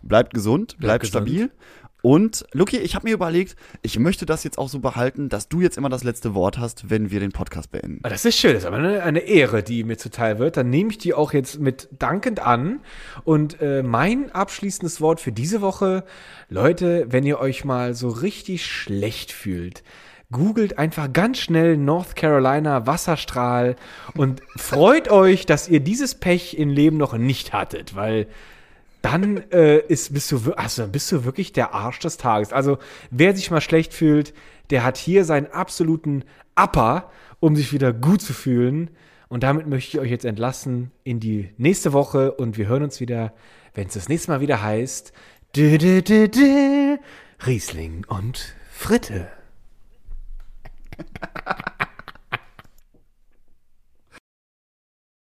Bleibt gesund, bleibt, bleibt stabil. Gesund. Und Lucky, ich habe mir überlegt, ich möchte das jetzt auch so behalten, dass du jetzt immer das letzte Wort hast, wenn wir den Podcast beenden. Das ist schön, das ist aber eine, eine Ehre, die mir zuteil wird. Dann nehme ich die auch jetzt mit dankend an. Und äh, mein abschließendes Wort für diese Woche, Leute, wenn ihr euch mal so richtig schlecht fühlt, googelt einfach ganz schnell North Carolina Wasserstrahl und freut euch, dass ihr dieses Pech im Leben noch nicht hattet, weil dann äh, ist, bist, du, also bist du wirklich der Arsch des Tages. Also wer sich mal schlecht fühlt, der hat hier seinen absoluten Upper, um sich wieder gut zu fühlen. Und damit möchte ich euch jetzt entlassen in die nächste Woche und wir hören uns wieder, wenn es das nächste Mal wieder heißt dü, dü, dü, dü, Riesling und Fritte.